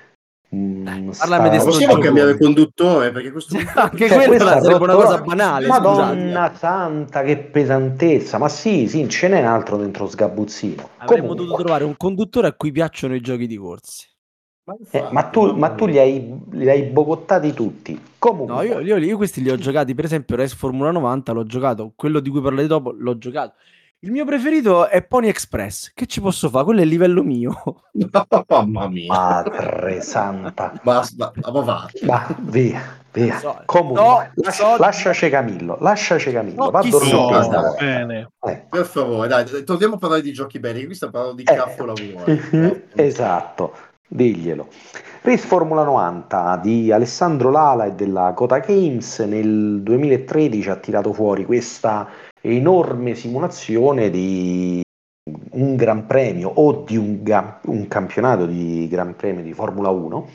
Mm, sta... Possiamo cambiare conduttore, perché questo anche cioè, quella sarebbe una cosa banale. Madonna scusate. Santa, che pesantezza! Ma sì, sì, ce n'è un altro dentro sgabuzzino. Avremmo Comunque. dovuto trovare un conduttore a cui piacciono i giochi di corse. Ma, infatti, eh, ma tu, ma tu li, hai, li hai bocottati tutti. Comunque. No, io, io, io questi li ho giocati. Per esempio, Race Formula novanta l'ho giocato, quello di cui parlate dopo l'ho giocato. Il mio preferito è Pony Express. Che ci posso fare? Quello è il livello mio. Mamma mia. Madre santa. Basta, ma va. Va, via, via. So, Comunque, no, lascia, so... lasciaci Camillo, lasciaci Camillo. No, va a dormire. So, bene. Eh. Per favore, dai, torniamo a parlare di giochi belli. Qui sta parlando di eh. capolavoro. Eh. Esatto, diglielo. Race Formula novanta di Alessandro Lala e della Kota Games nel duemilatredici ha tirato fuori questa enorme simulazione di un gran premio o di un, ga- un campionato di gran premio di Formula uno,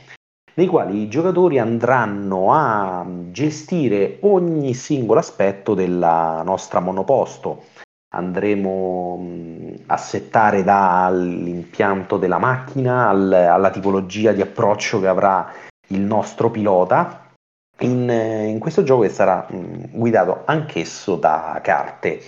nei quali i giocatori andranno a gestire ogni singolo aspetto della nostra monoposto. Andremo a settare dall'impianto della macchina al, alla tipologia di approccio che avrà il nostro pilota in, in questo gioco, che sarà mh, guidato anch'esso da carte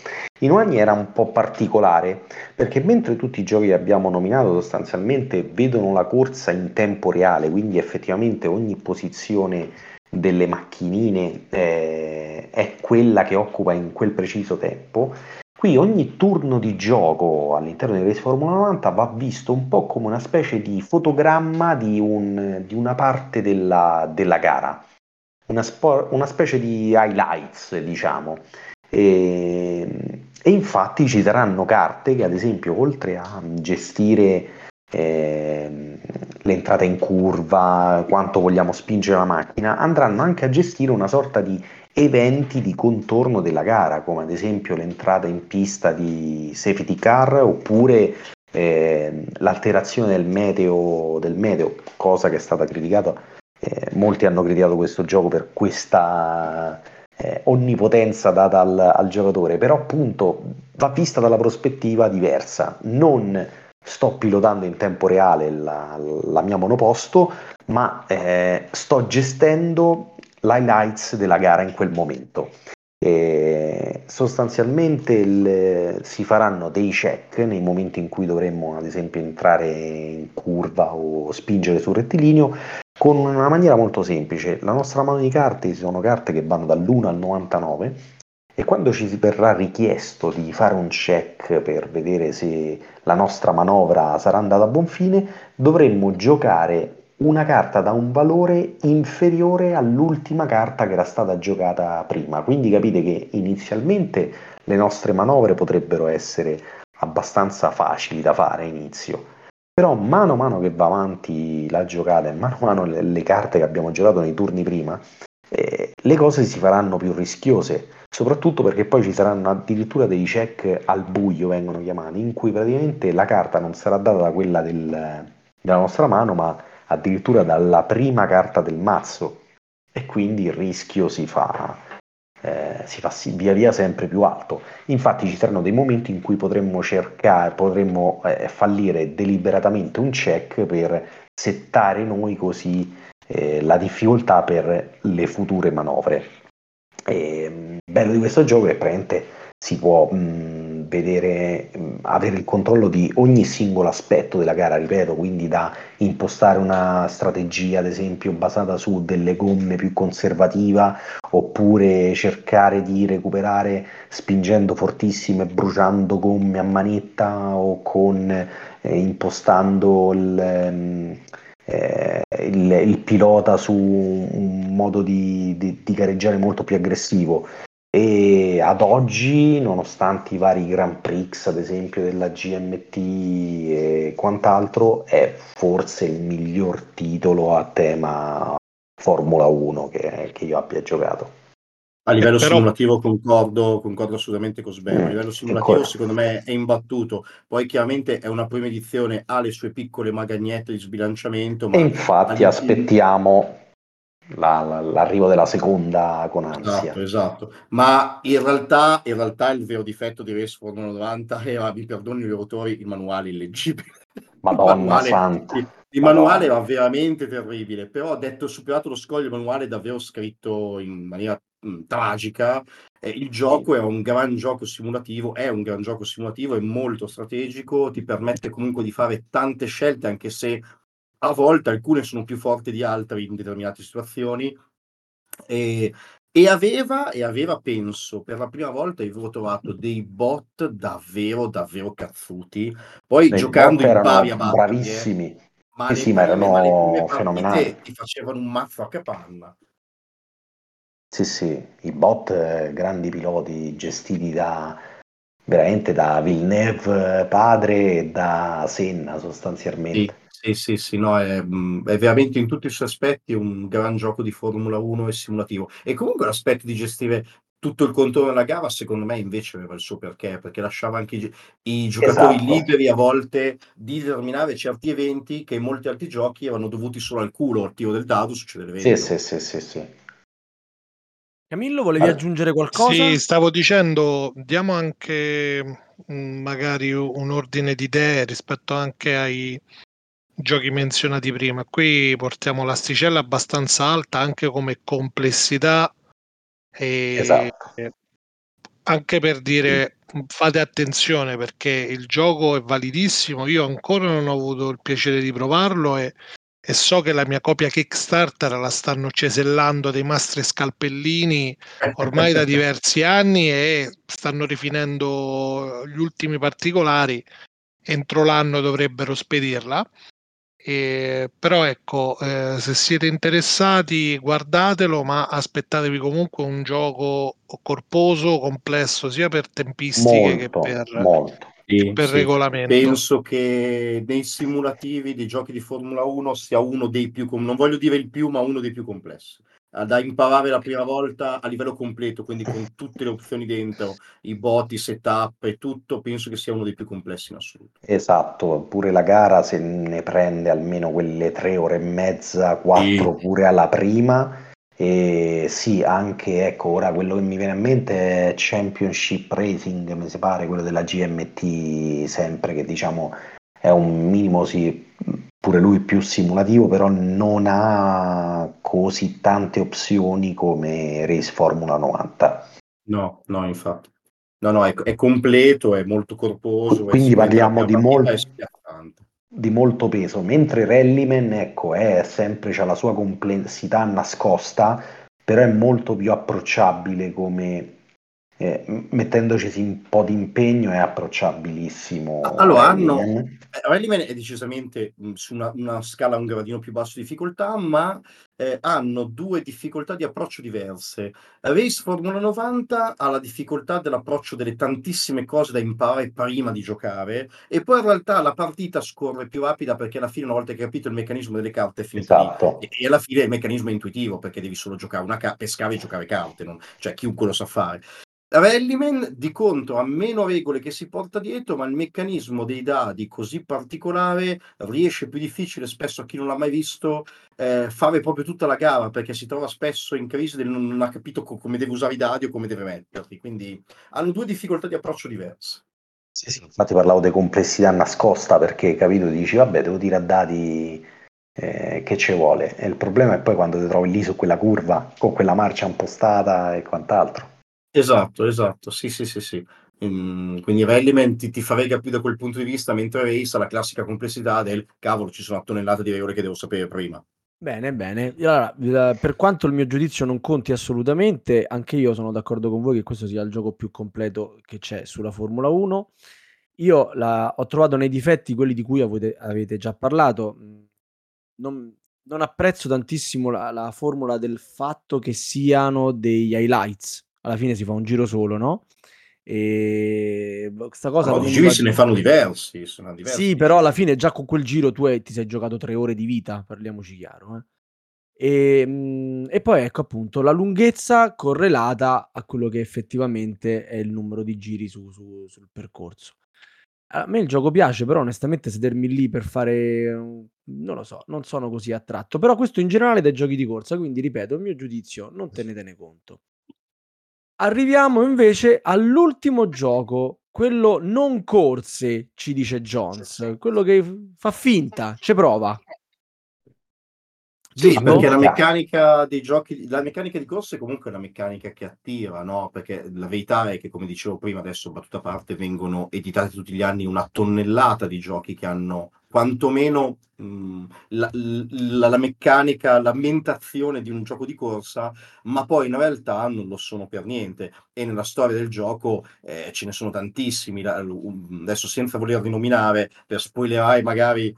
in una maniera un po' particolare, perché mentre tutti i giochi che abbiamo nominato sostanzialmente vedono la corsa in tempo reale, quindi effettivamente ogni posizione delle macchinine eh, è quella che occupa in quel preciso tempo, qui ogni turno di gioco all'interno di Race Formula novanta va visto un po' come una specie di fotogramma di, un, di una parte della, della gara. Una, spo- una specie di highlights, diciamo, e, e infatti ci saranno carte che, ad esempio, oltre a gestire eh, l'entrata in curva, quanto vogliamo spingere la macchina, andranno anche a gestire una sorta di eventi di contorno della gara, come ad esempio l'entrata in pista di safety car oppure eh, l'alterazione del meteo, del meteo, cosa che è stata criticata. Eh, molti hanno criticato questo gioco per questa eh, onnipotenza data al, al giocatore, però appunto va vista dalla prospettiva diversa. Non sto pilotando in tempo reale la, la mia monoposto, ma eh, sto gestendo l'highlights della gara in quel momento. E sostanzialmente il, si faranno dei check nei momenti in cui dovremmo, ad esempio, entrare in curva o spingere sul rettilineo, con una maniera molto semplice. La nostra mano di carte sono carte che vanno dall'uno al novantanove, e quando ci si verrà richiesto di fare un check per vedere se la nostra manovra sarà andata a buon fine, dovremmo giocare una carta da un valore inferiore all'ultima carta che era stata giocata prima. Quindi capite che inizialmente le nostre manovre potrebbero essere abbastanza facili da fare all'inizio. Però mano a mano che va avanti la giocata e mano a mano le, le carte che abbiamo giocato nei turni prima, eh, le cose si faranno più rischiose, soprattutto perché poi ci saranno addirittura dei check al buio, vengono chiamati, in cui praticamente la carta non sarà data da quella del, della nostra mano, ma addirittura dalla prima carta del mazzo, e quindi il rischio si fa... Eh, si fa via via sempre più alto. Infatti ci saranno dei momenti in cui potremmo cercare, potremmo eh, fallire deliberatamente un check per settare noi così eh, la difficoltà per le future manovre. E, bello di questo gioco è praticamente si può mh, vedere, mh, avere il controllo di ogni singolo aspetto della gara, ripeto, quindi da impostare una strategia, ad esempio, basata su delle gomme più conservativa, oppure cercare di recuperare spingendo fortissimo e bruciando gomme a manetta, o con eh, impostando il... Mh, Eh, il, il pilota su un modo di, di, di gareggiare molto più aggressivo. E ad oggi, nonostante i vari Grand Prix, ad esempio della G M T e quant'altro, è forse il miglior titolo a tema Formula uno che, che io abbia giocato. A livello eh, però... simulativo concordo, concordo assolutamente con Sbem. A livello simulativo ancora, secondo me è imbattuto. Poi chiaramente è una prima edizione, ha le sue piccole magagnette di sbilanciamento. Ma e infatti aspettiamo la, la, l'arrivo della seconda con ansia. Esatto, esatto. Ma in realtà, in realtà il vero difetto di Race Formula novanta era, mi perdoni gli autori, i manuali illeggibili. Madonna il manuale, santa. Il manuale era veramente terribile, però detto superato lo scoglio, il manuale è davvero scritto in maniera mh, tragica. Eh, il gioco era un gran gioco simulativo, è un gran gioco simulativo, è molto strategico, ti permette comunque di fare tante scelte, anche se a volte alcune sono più forti di altre in determinate situazioni. E, e aveva, e aveva, penso, per la prima volta avevo trovato dei bot davvero, davvero cazzuti. Poi dei giocando in pari a batti, bravissimi. Eh, Ma eh sì, ma erano fenomenali. Ti facevano un mazzo a capanna. Sì, sì, i bot, grandi piloti gestiti da veramente da Villeneuve padre e da Senna sostanzialmente. Sì, sì, sì, sì no, è, è veramente in tutti i suoi aspetti un gran gioco di Formula uno e simulativo. E comunque l'aspetto di gestire tutto il contorno della gara, secondo me, invece aveva il suo perché, perché lasciava anche i, i giocatori esatto. liberi a volte di determinare certi eventi che in molti altri giochi erano dovuti solo al culo, al tiro del dado, succede l'evento. Sì, sì, sì, sì, sì. Camillo, volevi allora. aggiungere qualcosa? Sì, stavo dicendo, diamo anche magari un ordine di idee rispetto anche ai giochi menzionati prima. Qui portiamo l'asticella abbastanza alta anche come complessità. E esatto. Anche per dire fate attenzione, perché il gioco è validissimo, io ancora non ho avuto il piacere di provarlo e, e so che la mia copia Kickstarter la stanno cesellando dei mastri scalpellini ormai da diversi anni e stanno rifinendo gli ultimi particolari, entro l'anno dovrebbero spedirla. Eh, però ecco, eh, se siete interessati guardatelo, ma aspettatevi comunque un gioco corposo, complesso, sia per tempistiche molto, che per, molto. Che per sì, regolamento. Penso che nei simulativi dei giochi di Formula uno sia uno dei più, non voglio dire il più, ma uno dei più complessi da imparare la prima volta a livello completo, quindi con tutte le opzioni dentro, i bot, i setup e tutto, penso che sia uno dei più complessi in assoluto. Esatto, pure la gara se ne prende almeno quelle tre ore e mezza, quattro sì. pure alla prima. E sì, anche ecco, ora quello che mi viene a mente è Championship Racing, mi pare, quello della G M T sempre, che diciamo è un minimo sì pure lui più simulativo, però non ha così tante opzioni come Race Formula novanta. No, no, infatti. No, no, è, è completo, è molto corposo. Quindi parliamo di molto, di molto peso, mentre Rallyman, ecco, è sempre, c'ha la sua complessità nascosta, però è molto più approcciabile come... Eh, mettendoci un po' di impegno è approcciabilissimo. Allora, hanno Rallyman è decisamente mh, su una, una scala un gradino più basso di difficoltà, ma eh, hanno due difficoltà di approccio diverse. Race Formula novanta ha la difficoltà dell'approccio delle tantissime cose da imparare prima di giocare, e poi in realtà la partita scorre più rapida, perché alla fine, una volta che hai capito il meccanismo delle carte, è finita esatto. lì. E alla fine il meccanismo è intuitivo, perché devi solo giocare una ca- pescare e giocare carte, non... cioè chiunque lo sa fare. Rallyman di contro ha meno regole che si porta dietro, ma il meccanismo dei dadi così particolare riesce più difficile spesso a chi non l'ha mai visto eh, fare proprio tutta la gara, perché si trova spesso in crisi del non, non ha capito co- come deve usare i dadi o come deve metterli, quindi hanno due difficoltà di approccio diverse. Sì, sì, infatti parlavo di complessità nascosta, perché capito, dici vabbè devo dire a dadi eh, che ci vuole, e il problema è poi quando ti trovi lì su quella curva con quella marcia impostata e quant'altro. Esatto, esatto, sì, sì, sì, sì. Mm, quindi Rallyman ti, ti frega più da quel punto di vista, mentre Race ha la classica complessità del cavolo, ci sono tonnellate di regole che devo sapere prima. Bene, bene. Allora, per quanto il mio giudizio non conti assolutamente, anche io sono d'accordo con voi che questo sia il gioco più completo che c'è sulla Formula uno. Io la, ho trovato nei difetti quelli di cui avete, avete già parlato. Non... non apprezzo tantissimo la, la formula del fatto che siano degli highlights. Alla fine si fa un giro solo, no? E questa cosa. No, di giri se ne fanno diversi, sono diversi. Sì, però alla fine già con quel giro tu hai, ti sei giocato tre ore di vita, parliamoci chiaro. Eh? E, e poi ecco appunto la lunghezza correlata a quello che effettivamente è il numero di giri su, su, sul percorso. A me il gioco piace, però onestamente sedermi lì per fare, non lo so, non sono così attratto. Però questo in generale dai giochi di corsa, quindi ripeto, il mio giudizio non tenetene conto. Arriviamo invece all'ultimo gioco, quello non corse, ci dice Jones, quello che fa finta, ci prova. Sì, sì, perché la meccanica dei giochi, la meccanica di corsa è comunque una meccanica che attira, no? Perché la verità è che, come dicevo prima, adesso battuta a parte, vengono editati tutti gli anni una tonnellata di giochi che hanno quantomeno mh, la, la, la meccanica, l'ambientazione di un gioco di corsa, ma poi in realtà non lo sono per niente. E nella storia del gioco eh, ce ne sono tantissimi. La, l, adesso, senza volervi nominare, per spoilerare magari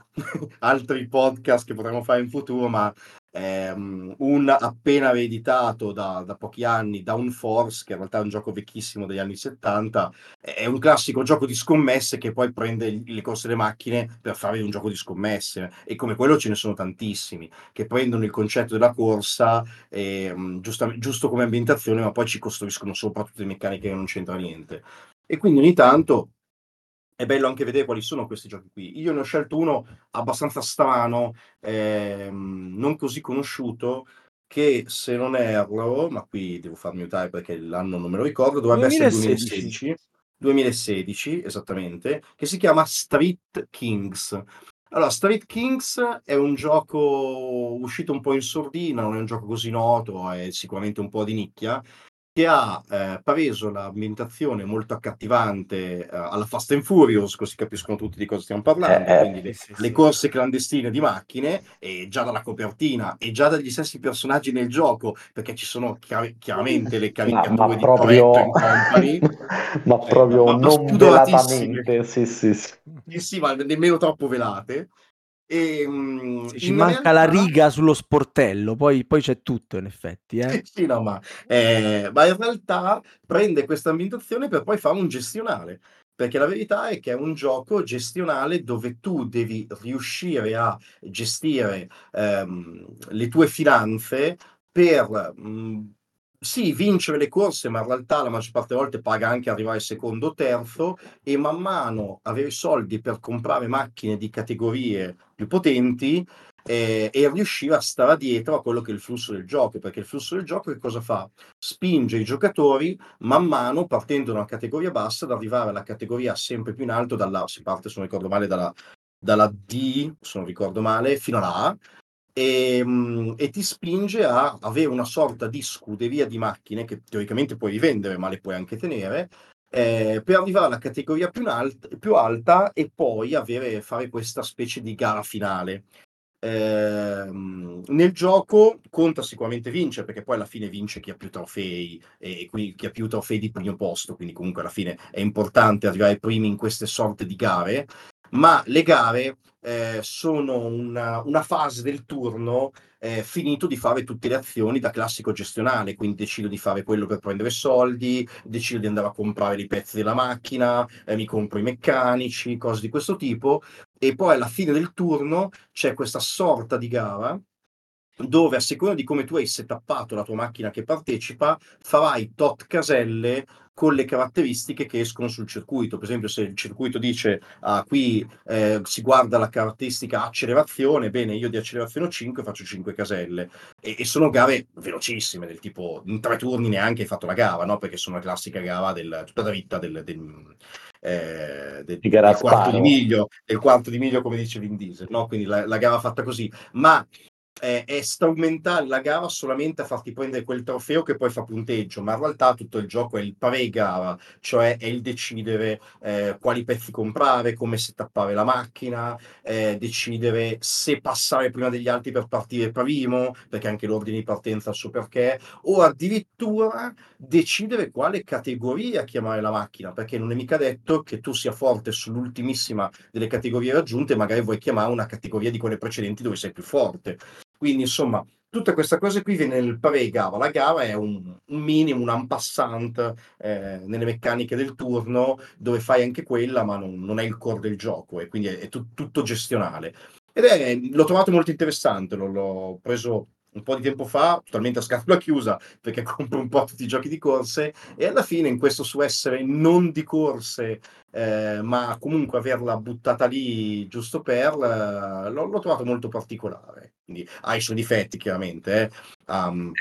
altri podcast che potremo fare in futuro, ma ehm, un appena reeditato da, da pochi anni, Downforce, che in realtà è un gioco vecchissimo degli anni settanta, è un classico gioco di scommesse che poi prende le corse delle macchine per fare un gioco di scommesse, e come quello ce ne sono tantissimi che prendono il concetto della corsa eh, giusto, giusto come ambientazione, ma poi ci costruiscono sopra tutte le meccaniche che non c'entra niente. E quindi ogni tanto è bello anche vedere quali sono questi giochi qui. Io ne ho scelto uno abbastanza strano, eh, non così conosciuto, che, se non erro, ma qui devo farmi aiutare perché l'anno non me lo ricordo, dovrebbe duemilasedici. Essere duemilasedici duemilasedici esattamente, che si chiama Street Kings. Allora, Street Kings è un gioco uscito un po' in sordina, non è un gioco così noto, è sicuramente un po' di nicchia, che ha eh, preso l'ambientazione molto accattivante eh, alla Fast and Furious, così capiscono tutti di cosa stiamo parlando, eh, quindi le, sì, le corse clandestine di macchine, e già dalla copertina e già dagli stessi personaggi nel gioco, perché ci sono chiar- chiaramente le caricature no, di proprio... Progetto in Company, ma proprio eh, ma, non velatamente, sì sì sì. Eh, sì, ma nemmeno troppo velate. E, um, ci manca realtà... la riga sullo sportello, poi, poi c'è tutto in effetti eh? Sì, no, ma, eh, ma in realtà prende questa ambientazione per poi fare un gestionale, perché la verità è che è un gioco gestionale dove tu devi riuscire a gestire ehm, le tue finanze per mh, sì, vincere le corse, ma in realtà la maggior parte delle volte paga anche arrivare secondo o terzo, e man mano avere soldi per comprare macchine di categorie più potenti eh, e riuscire a stare dietro a quello che è il flusso del gioco, perché il flusso del gioco che cosa fa? Spinge i giocatori man mano, partendo da una categoria bassa, ad arrivare alla categoria sempre più in alto, dalla, si parte, se non ricordo male, dalla, dalla D, se non ricordo male, fino alla A. E, e ti spinge a avere una sorta di scuderia di macchine che teoricamente puoi rivendere, ma le puoi anche tenere, eh, per arrivare alla categoria più, alt- più alta e poi avere, fare questa specie di gara finale. Eh, nel gioco conta sicuramente vincere, perché poi alla fine vince chi ha più trofei e quindi chi ha più trofei di primo posto, quindi comunque alla fine è importante arrivare primi in queste sorte di gare. Ma le gare eh, sono una, una fase del turno eh, finito di fare tutte le azioni da classico gestionale, quindi decido di fare quello per prendere soldi, decido di andare a comprare i pezzi della macchina, eh, mi compro i meccanici, cose di questo tipo, e poi alla fine del turno c'è questa sorta di gara dove, a seconda di come tu hai setappato la tua macchina che partecipa, farai tot caselle con le caratteristiche che escono sul circuito. Per esempio, se il circuito dice ah, qui eh, si guarda la caratteristica accelerazione, bene, io di accelerazione ho cinque, faccio cinque caselle, e, e sono gare velocissime, del tipo in tre turni neanche hai fatto la gara, no? Perché sono la classica gara del, tutta la vita del, del, eh, del, del quarto di miglio del quarto di miglio come dice Vin Diesel, no? Quindi la, la gara fatta così, ma è strumentale la gara solamente a farti prendere quel trofeo che poi fa punteggio, ma in realtà tutto il gioco è il pari gara, cioè è il decidere eh, quali pezzi comprare, come settappare la macchina, eh, decidere se passare prima degli altri per partire primo, perché anche l'ordine di partenza ha il suo perché, o addirittura decidere quale categoria chiamare la macchina, perché non è mica detto che tu sia forte sull'ultimissima delle categorie raggiunte, magari vuoi chiamare una categoria di quelle precedenti dove sei più forte. Quindi, insomma, tutta questa cosa qui viene nel pre-gara. La gara è un, un minimo, un en passant eh, nelle meccaniche del turno, dove fai anche quella, ma non, non è il core del gioco, e quindi è, è tu, tutto gestionale. Ed è, l'ho trovato molto interessante, l'ho, l'ho preso un po' di tempo fa, totalmente a scatola chiusa, perché compro un po' tutti i giochi di corse, e alla fine in questo suo essere non di corse, eh, ma comunque averla buttata lì giusto per, eh, l'ho, l'ho trovato molto particolare. Quindi ha i suoi difetti, chiaramente, eh. um,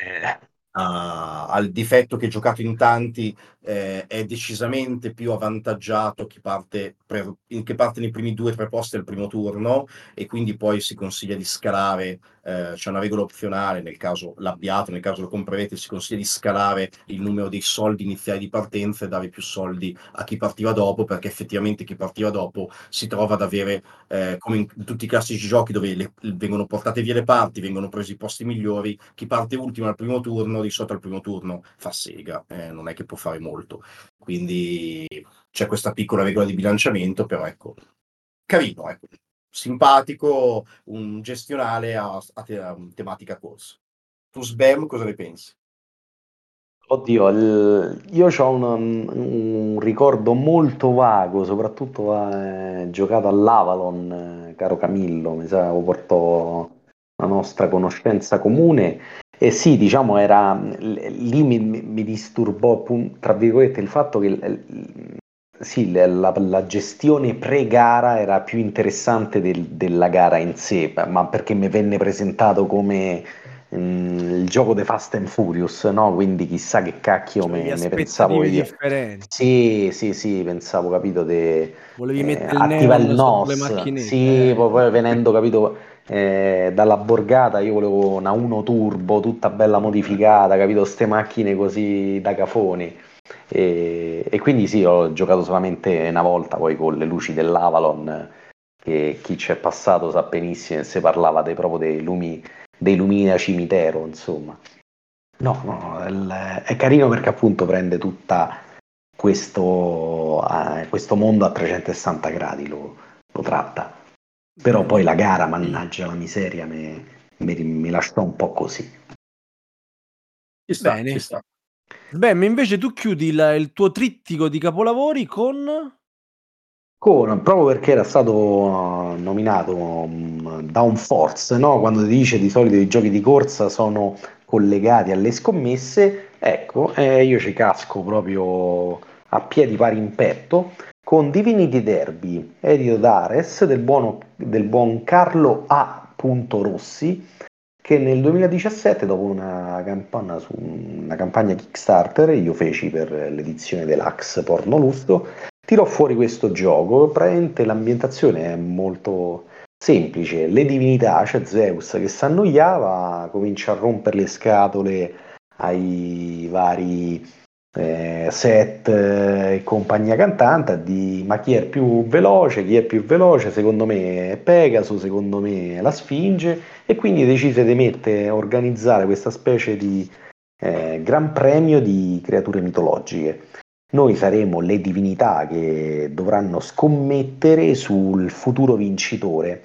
a, al difetto che giocato in tanti eh, è decisamente più avvantaggiato chi parte, per, che parte nei primi due o tre posti al primo turno, e quindi poi si consiglia di scalare, eh, c'è una regola opzionale nel caso l'abbiate, nel caso lo comprerete, si consiglia di scalare il numero dei soldi iniziali di partenza e dare più soldi a chi partiva dopo, perché effettivamente chi partiva dopo si trova ad avere, eh, come in tutti i classici giochi dove le, vengono portate via le parti, vengono presi i posti migliori, chi parte ultimo al primo turno, di sotto al primo turno fa sega, eh, non è che può fare molto, quindi c'è questa piccola regola di bilanciamento, però ecco, carino, ecco, simpatico, un gestionale a, a, te, a tematica corsa. Tu Sbem, cosa ne pensi? Oddio, il, io ho un, un ricordo molto vago, soprattutto eh, giocato all'Avalon, eh, caro Camillo, mi sa, portò la nostra conoscenza comune. E eh sì, diciamo, era lì mi, mi disturbò, tra virgolette, il fatto che sì, la, la gestione pre-gara era più interessante del, della gara in sé, ma perché mi venne presentato come mh, il gioco di Fast and Furious, no? Quindi chissà che cacchio, cioè, me ne pensavo io. Sì, sì, sì, pensavo, capito, de, volevi eh, mettere attiva il N O S, sì, eh. poi, poi venendo, capito, Eh, dalla borgata io volevo una uno turbo tutta bella modificata, capito, ste macchine così da cafoni, e, e quindi sì, ho giocato solamente una volta, poi con le luci dell'Avalon, che chi c'è passato sa benissimo, se parlava dei, proprio dei lumi, dei lumini da cimitero, insomma. No, no, il, è carino perché appunto prende tutta questo, eh, questo mondo a trecentosessanta gradi, lo, lo tratta. Però poi la gara, mannaggia la miseria, mi, mi, mi lasciò un po' così. Ci sta, bene, ci sta. Beh, ma invece tu chiudi il, il tuo trittico di capolavori con... con, proprio perché era stato nominato um, Downforce, no? Quando si dice di solito i giochi di corsa sono collegati alle scommesse, ecco, eh, io ci casco proprio a piedi pari in petto con Divinity Derby, edito da Ares, del, buono, del buon Carlo A. Rossi, che nel duemiladiciassette, dopo una, campana su, una campagna Kickstarter, io feci per l'edizione deluxe Porno Lusto, tirò fuori questo gioco. Praticamente l'ambientazione è molto semplice, le divinità, c'è Zeus che si annoiava, comincia a rompere le scatole ai vari... Eh, set e eh, compagnia cantante di ma chi è più veloce, chi è più veloce, secondo me è Pegaso, secondo me è la Sfinge, e quindi decise di mettere, organizzare questa specie di eh, gran premio di creature mitologiche. Noi saremo le divinità che dovranno scommettere sul futuro vincitore,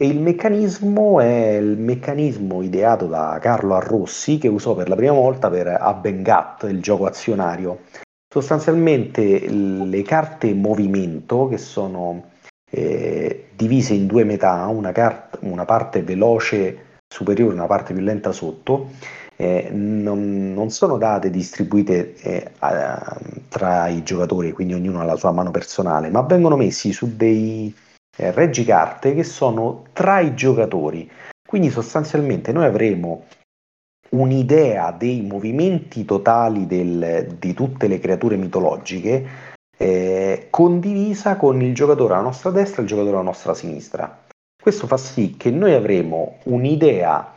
e il meccanismo è il meccanismo ideato da Carlo Arrossi, che usò per la prima volta per Abbengat, il gioco azionario. Sostanzialmente le carte movimento, che sono eh, divise in due metà, una, cart- una parte veloce superiore e una parte più lenta sotto, eh, non, non sono date distribuite eh, a, tra i giocatori, quindi ognuno ha la sua mano personale, ma vengono messi su dei... Eh, reggicarte che sono tra i giocatori, quindi sostanzialmente noi avremo un'idea dei movimenti totali del, di tutte le creature mitologiche eh, condivisa con il giocatore alla nostra destra e il giocatore alla nostra sinistra. Questo fa sì che noi avremo un'idea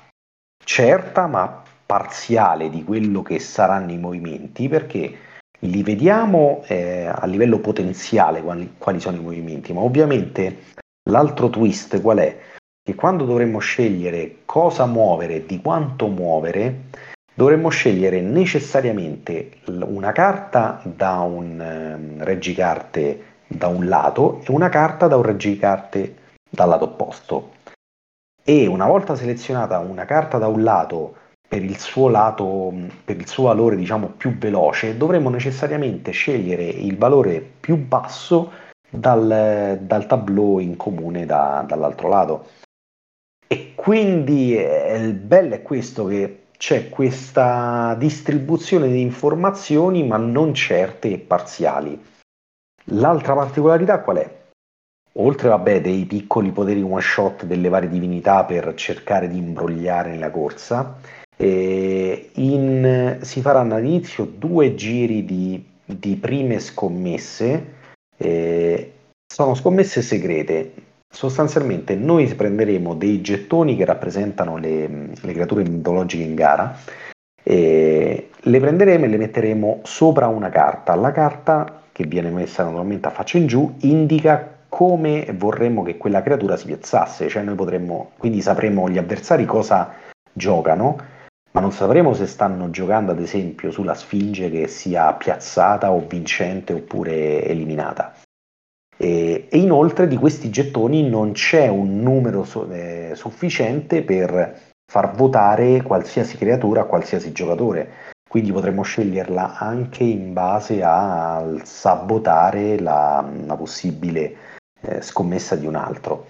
certa ma parziale di quello che saranno i movimenti, perché li vediamo eh, a livello potenziale quali, quali sono i movimenti, ma ovviamente l'altro twist qual è? Che quando dovremmo scegliere cosa muovere, di quanto muovere, dovremmo scegliere necessariamente una carta da un eh, reggicarte da un lato e una carta da un reggicarte dal lato opposto. E una volta selezionata una carta da un lato per il suo lato, per il suo valore, diciamo, più veloce, dovremo necessariamente scegliere il valore più basso dal, dal tableau in comune da, dall'altro lato. E quindi eh, il bello è questo, che c'è questa distribuzione di informazioni ma non certe e parziali. L'altra particolarità qual è? Oltre, vabbè, dei piccoli poteri one shot delle varie divinità per cercare di imbrogliare nella corsa, Eh, in, si faranno all'inizio due giri di, di prime scommesse, eh, sono scommesse segrete. Sostanzialmente noi prenderemo dei gettoni che rappresentano le, le creature mitologiche in gara, eh, le prenderemo e le metteremo sopra una carta. La carta, che viene messa normalmente a faccia in giù, indica come vorremmo che quella creatura si piazzasse, cioè noi potremmo, quindi sapremo gli avversari cosa giocano, ma non sapremo se stanno giocando ad esempio sulla sfinge che sia piazzata o vincente oppure eliminata. E, e inoltre di questi gettoni non c'è un numero so, eh, sufficiente per far votare qualsiasi creatura a qualsiasi giocatore, quindi potremmo sceglierla anche in base a, al sabotare la, la possibile eh, scommessa di un altro.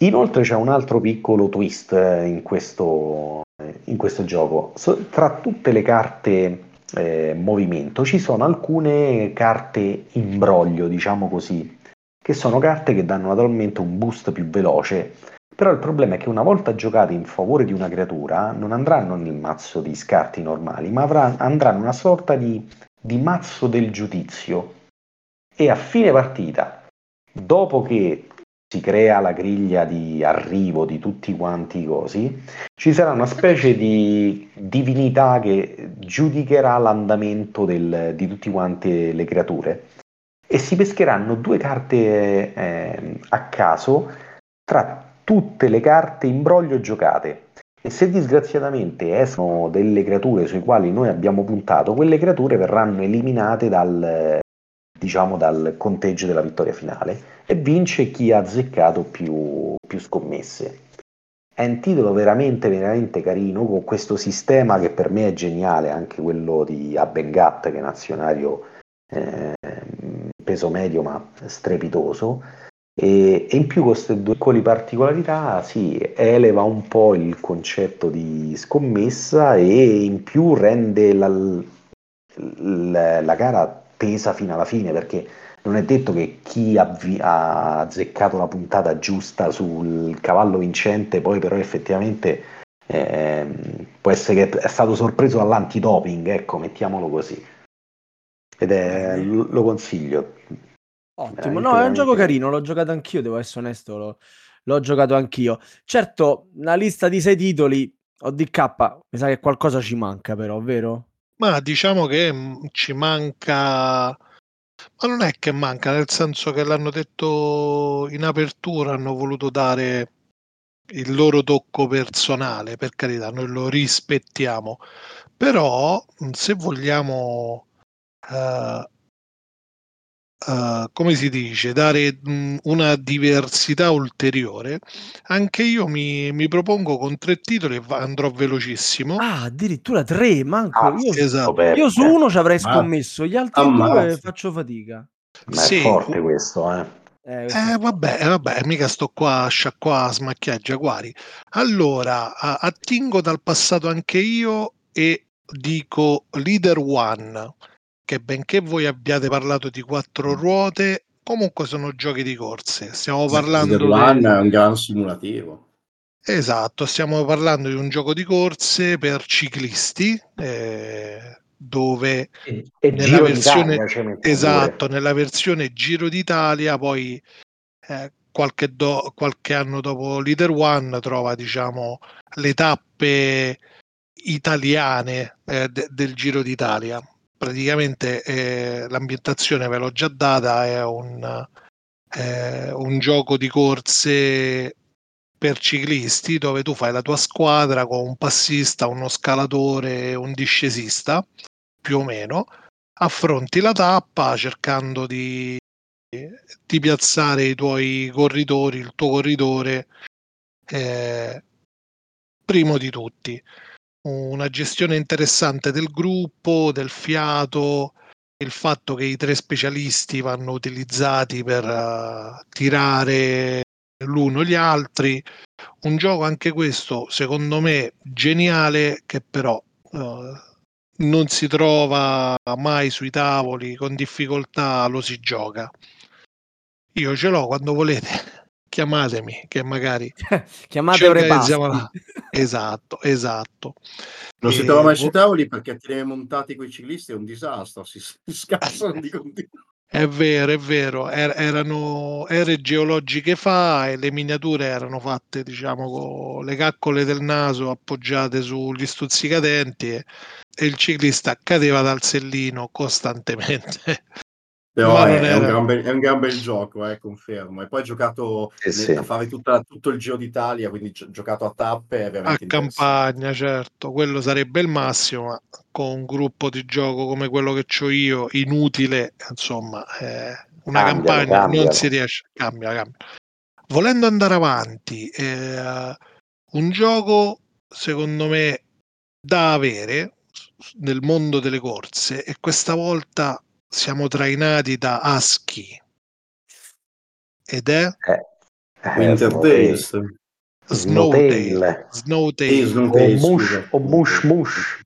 Inoltre c'è un altro piccolo twist in questo, in questo gioco. So, tra tutte le carte eh, movimento ci sono alcune carte imbroglio, diciamo così, che sono carte che danno naturalmente un boost più veloce, però il problema è che una volta giocate in favore di una creatura non andranno nel mazzo di scarti normali, ma avrà, andranno una sorta di, di mazzo del giudizio, e a fine partita, dopo che si crea la griglia di arrivo di tutti quanti i cosi, ci sarà una specie di divinità che giudicherà l'andamento del, di tutti quante le creature, e si pescheranno due carte eh, a caso tra tutte le carte imbroglio giocate, e se disgraziatamente escono delle creature sui quali noi abbiamo puntato, quelle creature verranno eliminate dal, diciamo, dal conteggio della vittoria finale, e vince chi ha azzeccato più, più scommesse. È un titolo veramente veramente carino, con questo sistema che per me è geniale, anche quello di Abengat, che è un azionario eh, peso medio ma strepitoso, e, e in più con queste due piccole particolarità si sì, eleva un po' il concetto di scommessa, e in più rende la, la, la gara tesa fino alla fine, perché non è detto che chi avvi- ha azzeccato la puntata giusta sul cavallo vincente poi però effettivamente eh, può essere che è stato sorpreso dall'antidoping, ecco, mettiamolo così, ed è, lo consiglio. Ottimo, veramente, no, veramente... è un gioco carino, l'ho giocato anch'io, devo essere onesto, l'ho, l'ho giocato anch'io. Certo, una lista di sei titoli O D K, mi sa che qualcosa ci manca però, vero? Ma diciamo che ci manca... Ma non è che manca, nel senso che l'hanno detto in apertura, hanno voluto dare il loro tocco personale, per carità, noi lo rispettiamo, però se vogliamo, uh, uh, come si dice, dare una diversità ulteriore, anche io mi, mi propongo con tre titoli e andrò velocissimo. Ah, addirittura tre, manco ah, io, esatto. Io su uno ci avrei scommesso, gli altri Ammazza. due faccio fatica. Ma sì, è forte questo, eh. Eh, eh vabbè, vabbè, mica sto qua a sciacquare, a smacchiare giaguari. Allora, attingo dal passato anche io e dico Leader uno, che benché voi abbiate parlato di quattro ruote, comunque sono giochi di corse. Stiamo parlando di un gran simulativo. Esatto, stiamo parlando di un gioco di corse per ciclisti, eh, dove e, e nella versione esatto, nella versione Giro d'Italia, poi eh, qualche, do, qualche anno dopo Leader uno trova, diciamo, le tappe italiane eh, de, del Giro d'Italia. Praticamente eh, l'ambientazione ve l'ho già data, è un, eh, un gioco di corse per ciclisti dove tu fai la tua squadra con un passista, uno scalatore, un discesista, più o meno, affronti la tappa cercando di, di piazzare i tuoi corridori, il tuo corridore eh, primo di tutti. Una gestione interessante del gruppo, del fiato, il fatto che i tre specialisti vanno utilizzati per uh, tirare l'uno gli altri. Un gioco anche questo secondo me geniale, che però uh, non si trova mai sui tavoli, con difficoltà lo si gioca. Io ce l'ho, quando volete chiamatemi, che magari chiamate un reparto. Esatto, esatto. Non siete mai citavoli perché tenere montati quei ciclisti è un disastro, si, si scassano di continuo. È vero, è vero, er- erano ere geologiche fa e le miniature erano fatte, diciamo, con le caccole del naso appoggiate sugli stuzzicadenti e, e il ciclista cadeva dal sellino costantemente. Però è, era... è, un gran bel, è un gran bel gioco, eh, confermo. E poi ho giocato eh sì. a fare tutta, tutto il Giro d'Italia, quindi gi- giocato a tappe. È veramente a campagna, certo. Quello sarebbe il massimo, ma con un gruppo di gioco come quello che ho io, inutile, insomma, eh, una cambia, campagna cambia. Non si riesce. Cambia, cambia. Volendo andare avanti, eh, un gioco, secondo me, da avere nel mondo delle corse, e questa volta... siamo trainati da Husky ed è eh, Winter eh, Days Snowtail Snowtail o Mush Mush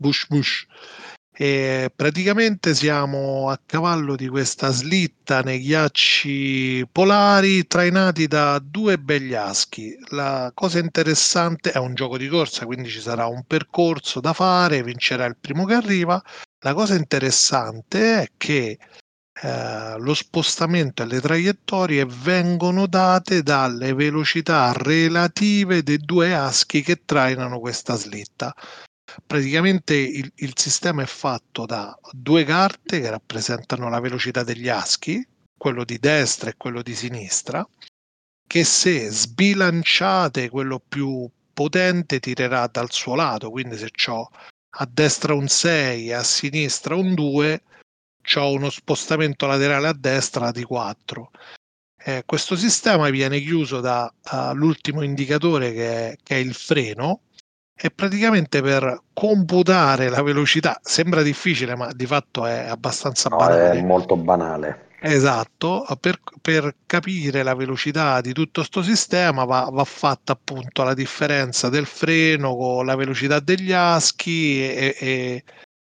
Mush Mush e praticamente siamo a cavallo di questa slitta nei ghiacci polari trainati da due begli Husky. La cosa interessante è un gioco di corsa, quindi ci sarà un percorso da fare, vincerà il primo che arriva. La cosa interessante è che eh, lo spostamento e le traiettorie vengono date dalle velocità relative dei due aschi che trainano questa slitta. Praticamente il, il sistema è fatto da due carte che rappresentano la velocità degli aschi, quello di destra e quello di sinistra, che se sbilanciate quello più potente tirerà dal suo lato, quindi se c'ho a destra un sei, a sinistra un due, c'ho uno spostamento laterale a destra di quattro. Eh, questo sistema viene chiuso dall'ultimo uh, indicatore che è, che è il freno, e praticamente per computare la velocità, sembra difficile ma di fatto è abbastanza no, banale. È molto banale. Esatto, per, per capire la velocità di tutto sto sistema va, va fatta appunto la differenza del freno con la velocità degli aschi e, e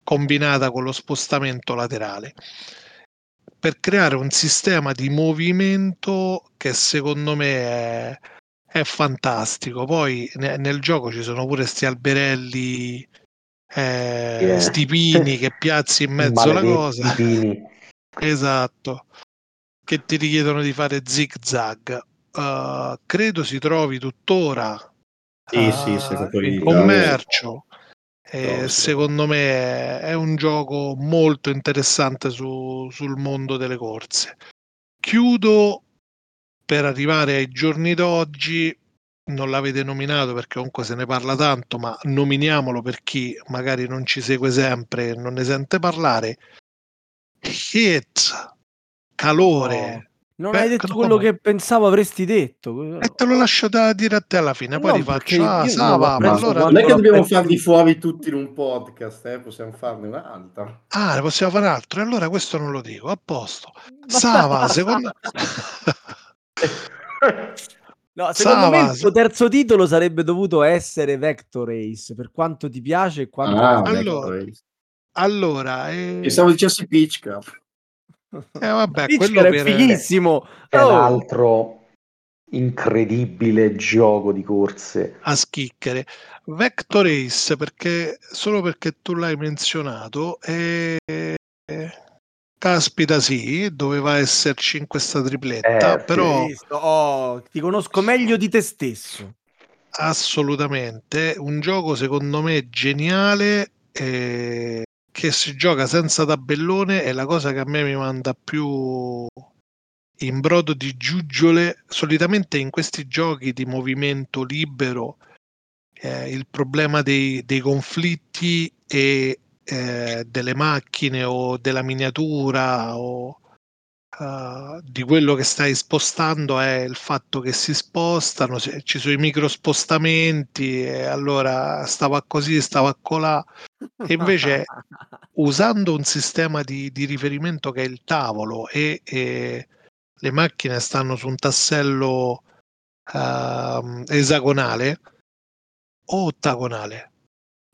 combinata con lo spostamento laterale per creare un sistema di movimento che secondo me è, è fantastico. Poi ne, nel gioco ci sono pure sti alberelli eh, yeah. sti pini che piazzi in mezzo alla cosa pini. Esatto, che ti richiedono di fare zig zag. Uh, credo si trovi tuttora sì, uh, sì, in commercio. E no, sì. Secondo me è un gioco molto interessante su, sul mondo delle corse. Chiudo per arrivare ai giorni d'oggi. Non l'avete nominato perché comunque se ne parla tanto, ma nominiamolo per chi magari non ci segue sempre e non ne sente parlare. Hit, calore. No, non Beh, hai detto no, quello ma... che pensavo avresti detto. E te lo lascio da dire a te alla fine, poi no, ti faccio. Ah, sa, va, ma allora non è che dobbiamo preso... farli fuori tutti in un podcast, eh? Possiamo farne un'altra. Ah, ne possiamo fare altro. E allora questo non lo dico, a posto. Sava, secondo No, secondo Sava, me il suo terzo titolo sarebbe dovuto essere Vector Race, per quanto ti piace e quanto ah, allora Race. Allora, eh... pensavo dicessi Pitchcraft. Eh vabbè, Pitchcraft quello è fighissimo. È oh. un altro incredibile gioco di corse a schicchere. Vector Race, perché solo perché tu l'hai menzionato e caspita sì, doveva esserci in questa tripletta, eh, però oh, ti conosco meglio di te stesso. Assolutamente, un gioco secondo me geniale e che si gioca senza tabellone, e la cosa che a me mi manda più in brodo di giuggiole, solitamente in questi giochi di movimento libero, eh, il problema dei, dei conflitti e eh, delle macchine o della miniatura o uh, di quello che stai spostando è il fatto che si spostano, ci sono i micro spostamenti, e allora stava così, stava colà. Invece usando un sistema di, di riferimento che è il tavolo e, e le macchine stanno su un tassello uh, esagonale o ottagonale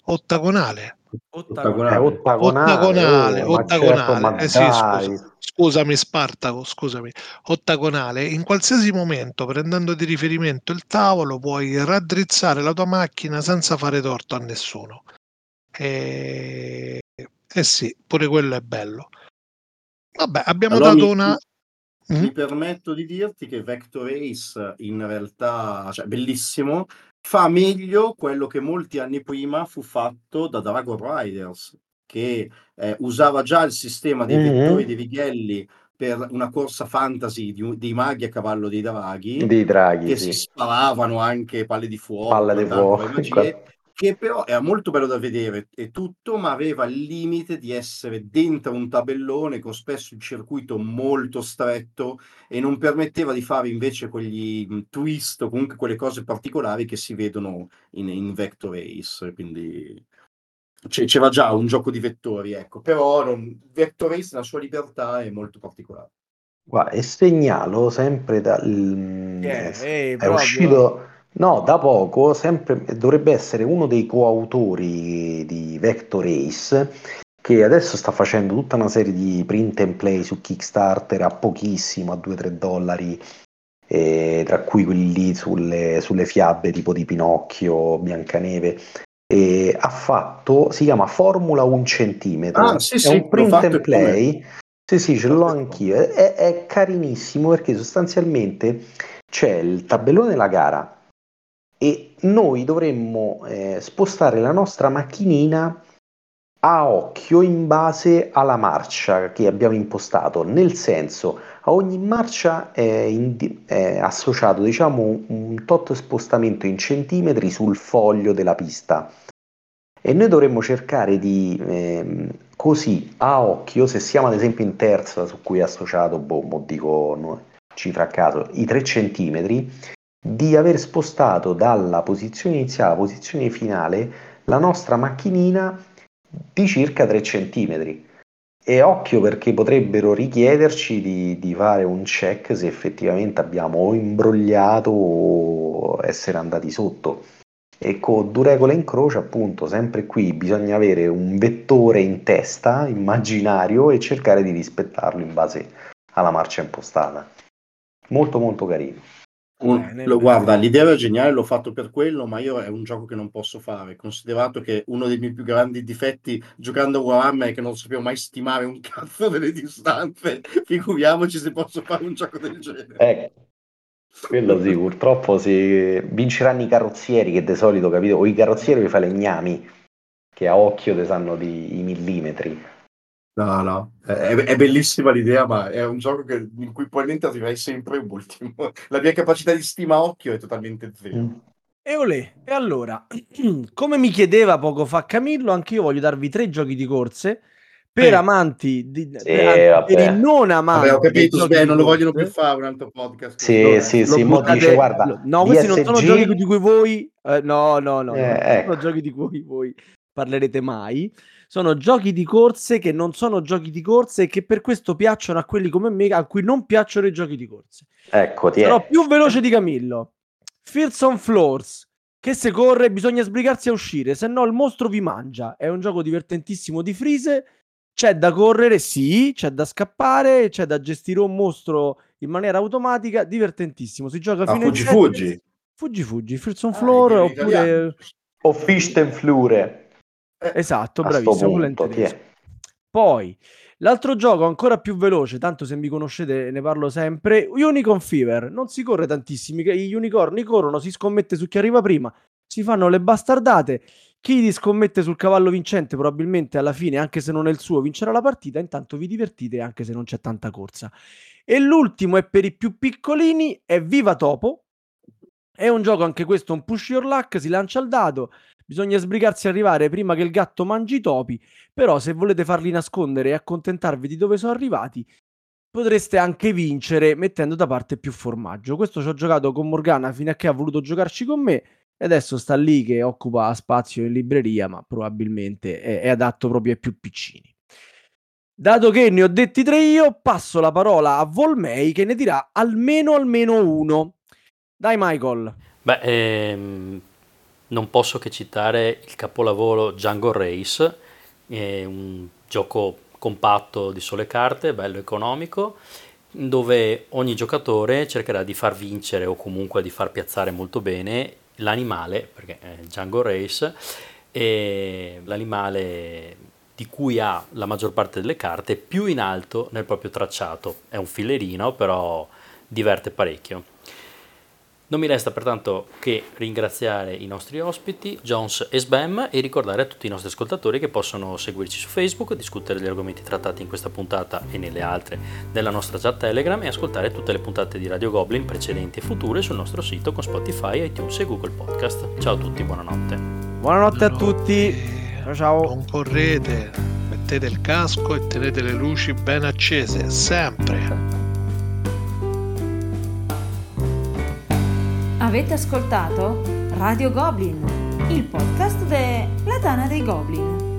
ottagonale ottagonale ottagonale, ottagonale, ottagonale, ottagonale. Eh sì, scusa. scusami Spartaco, scusami, ottagonale, in qualsiasi momento prendendo di riferimento il tavolo puoi raddrizzare la tua macchina senza fare torto a nessuno. E eh sì, pure quello è bello. Vabbè, abbiamo allora dato mi, una... Mi mm-hmm. permetto di dirti che Vector Race in realtà, cioè, bellissimo, fa meglio quello che molti anni prima fu fatto da Dragon Riders, che eh, usava già il sistema dei mm-hmm. vettori dei righelli per una corsa fantasy di, dei maghi a cavallo dei draghi, dei draghi che sì. si sparavano anche palle di fuoco, palle di fuoco, che però era molto bello da vedere e tutto, ma aveva il limite di essere dentro un tabellone con spesso il circuito molto stretto e non permetteva di fare invece quegli twist o comunque quelle cose particolari che si vedono in, in Vector Race. Quindi c'è, c'era già un gioco di vettori, ecco, però non... Vector Race nella sua libertà è molto particolare. Guarda, e segnalo sempre dal... Yeah, eh, è proprio... uscito... No, da poco, sempre, dovrebbe essere uno dei coautori di Vector Race, che adesso sta facendo tutta una serie di print and play su Kickstarter a pochissimo, a due o tre dollari, eh, tra cui quelli lì sulle, sulle fiabe tipo di Pinocchio, Biancaneve, e ha fatto, si chiama Formula un centimetro, ah, sì, è sì, un print and play, come... sì sì ce l'ho anch'io, è, è carinissimo perché sostanzialmente c'è il tabellone della gara, e noi dovremmo eh, spostare la nostra macchinina a occhio in base alla marcia che abbiamo impostato, nel senso a ogni marcia è, in, è associato, diciamo, un tot spostamento in centimetri sul foglio della pista e noi dovremmo cercare di eh, così a occhio, se siamo ad esempio in terza, su cui è associato, boh, mo dico no, cifra a caso, i tre centimetri, di aver spostato dalla posizione iniziale alla posizione finale la nostra macchinina di circa tre centimetri. E occhio, perché potrebbero richiederci di, di fare un check se effettivamente abbiamo o imbrogliato o essere andati sotto. E con due regole in croce, appunto, sempre qui bisogna avere un vettore in testa immaginario e cercare di rispettarlo in base alla marcia impostata. Molto molto carino. Un, lo, guarda, l'idea era geniale, l'ho fatto per quello, ma io è un gioco che non posso fare, considerato che uno dei miei più grandi difetti giocando a Warhammer è che non sapevo mai stimare un cazzo delle distanze, figuriamoci se posso fare un gioco del genere. Eh, quello sì, purtroppo si vinceranno i carrozzieri, che di solito, capito, o i carrozzieri li fa legnami, che a occhio te sanno di, i millimetri. No, no, è, è bellissima l'idea, ma è un gioco che, in cui probabilmente arriverai sempre ultimo. La mia capacità di stima a occhio è totalmente zero. E olè, e allora, come mi chiedeva poco fa Camillo, anch'io voglio darvi tre giochi di corse per eh. amanti, di, sì, per, per i non amanti. Vabbè, ho capito, beh, non lo vogliono più fare un altro podcast. Sì, allora, sì, sì, mo dice, guarda, no, questi D S G... non sono giochi di cui voi, eh, no, no, no, eh, non ecco. sono giochi di cui voi parlerete mai. Sono giochi di corse che non sono giochi di corse e che per questo piacciono a quelli come me, a cui non piacciono i giochi di corse. Ecco, ti sarò più veloce di Camillo. Fearsome Floors, che se corre bisogna sbrigarsi a uscire, se no il mostro vi mangia. È un gioco divertentissimo di frise, c'è da correre, sì, c'è da scappare, c'è da gestire un mostro in maniera automatica, divertentissimo. Si gioca ah, fino fuggi, a fuggi. fuggi fuggi. Fearsome ah, Floor oppure o Fist and Flure. Esatto, bravissimo. Punto, poi l'altro gioco ancora più veloce, tanto se mi conoscete ne parlo sempre, Unicorn Fever. Non si corre tantissimi, gli unicorni corrono, si scommette su chi arriva prima, si fanno le bastardate, chi scommette sul cavallo vincente probabilmente alla fine, anche se non è il suo, vincerà la partita, intanto vi divertite anche se non c'è tanta corsa. E l'ultimo è per i più piccolini, è Viva Topo, è un gioco anche questo, un push your luck, si lancia il dado, bisogna sbrigarsi a arrivare prima che il gatto mangi i topi, però se volete farli nascondere e accontentarvi di dove sono arrivati, potreste anche vincere mettendo da parte più formaggio. Questo ci ho giocato con Morgana fino a che ha voluto giocarci con me, e adesso sta lì che occupa spazio in libreria, ma probabilmente è, è adatto proprio ai più piccini. Dato che ne ho detti tre io, passo la parola a Volmei che ne dirà almeno almeno uno. Dai Michael. Beh, ehm... non posso che citare il capolavoro Django Race, è un gioco compatto di sole carte, bello economico, dove ogni giocatore cercherà di far vincere o comunque di far piazzare molto bene l'animale, perché è Django Race, e l'animale di cui ha la maggior parte delle carte più in alto nel proprio tracciato. È un filerino, però diverte parecchio. Non mi resta pertanto che ringraziare i nostri ospiti, Jones e Sbem, e ricordare a tutti i nostri ascoltatori che possono seguirci su Facebook, discutere gli argomenti trattati in questa puntata e nelle altre della nostra chat Telegram e ascoltare tutte le puntate di Radio Goblin precedenti e future sul nostro sito con Spotify, iTunes e Google Podcast. Ciao a tutti, buonanotte. Buonanotte a tutti. Ciao ciao. Non correte, mettete il casco e tenete le luci ben accese, sempre. Avete ascoltato Radio Goblin, il podcast della Tana dei Goblin.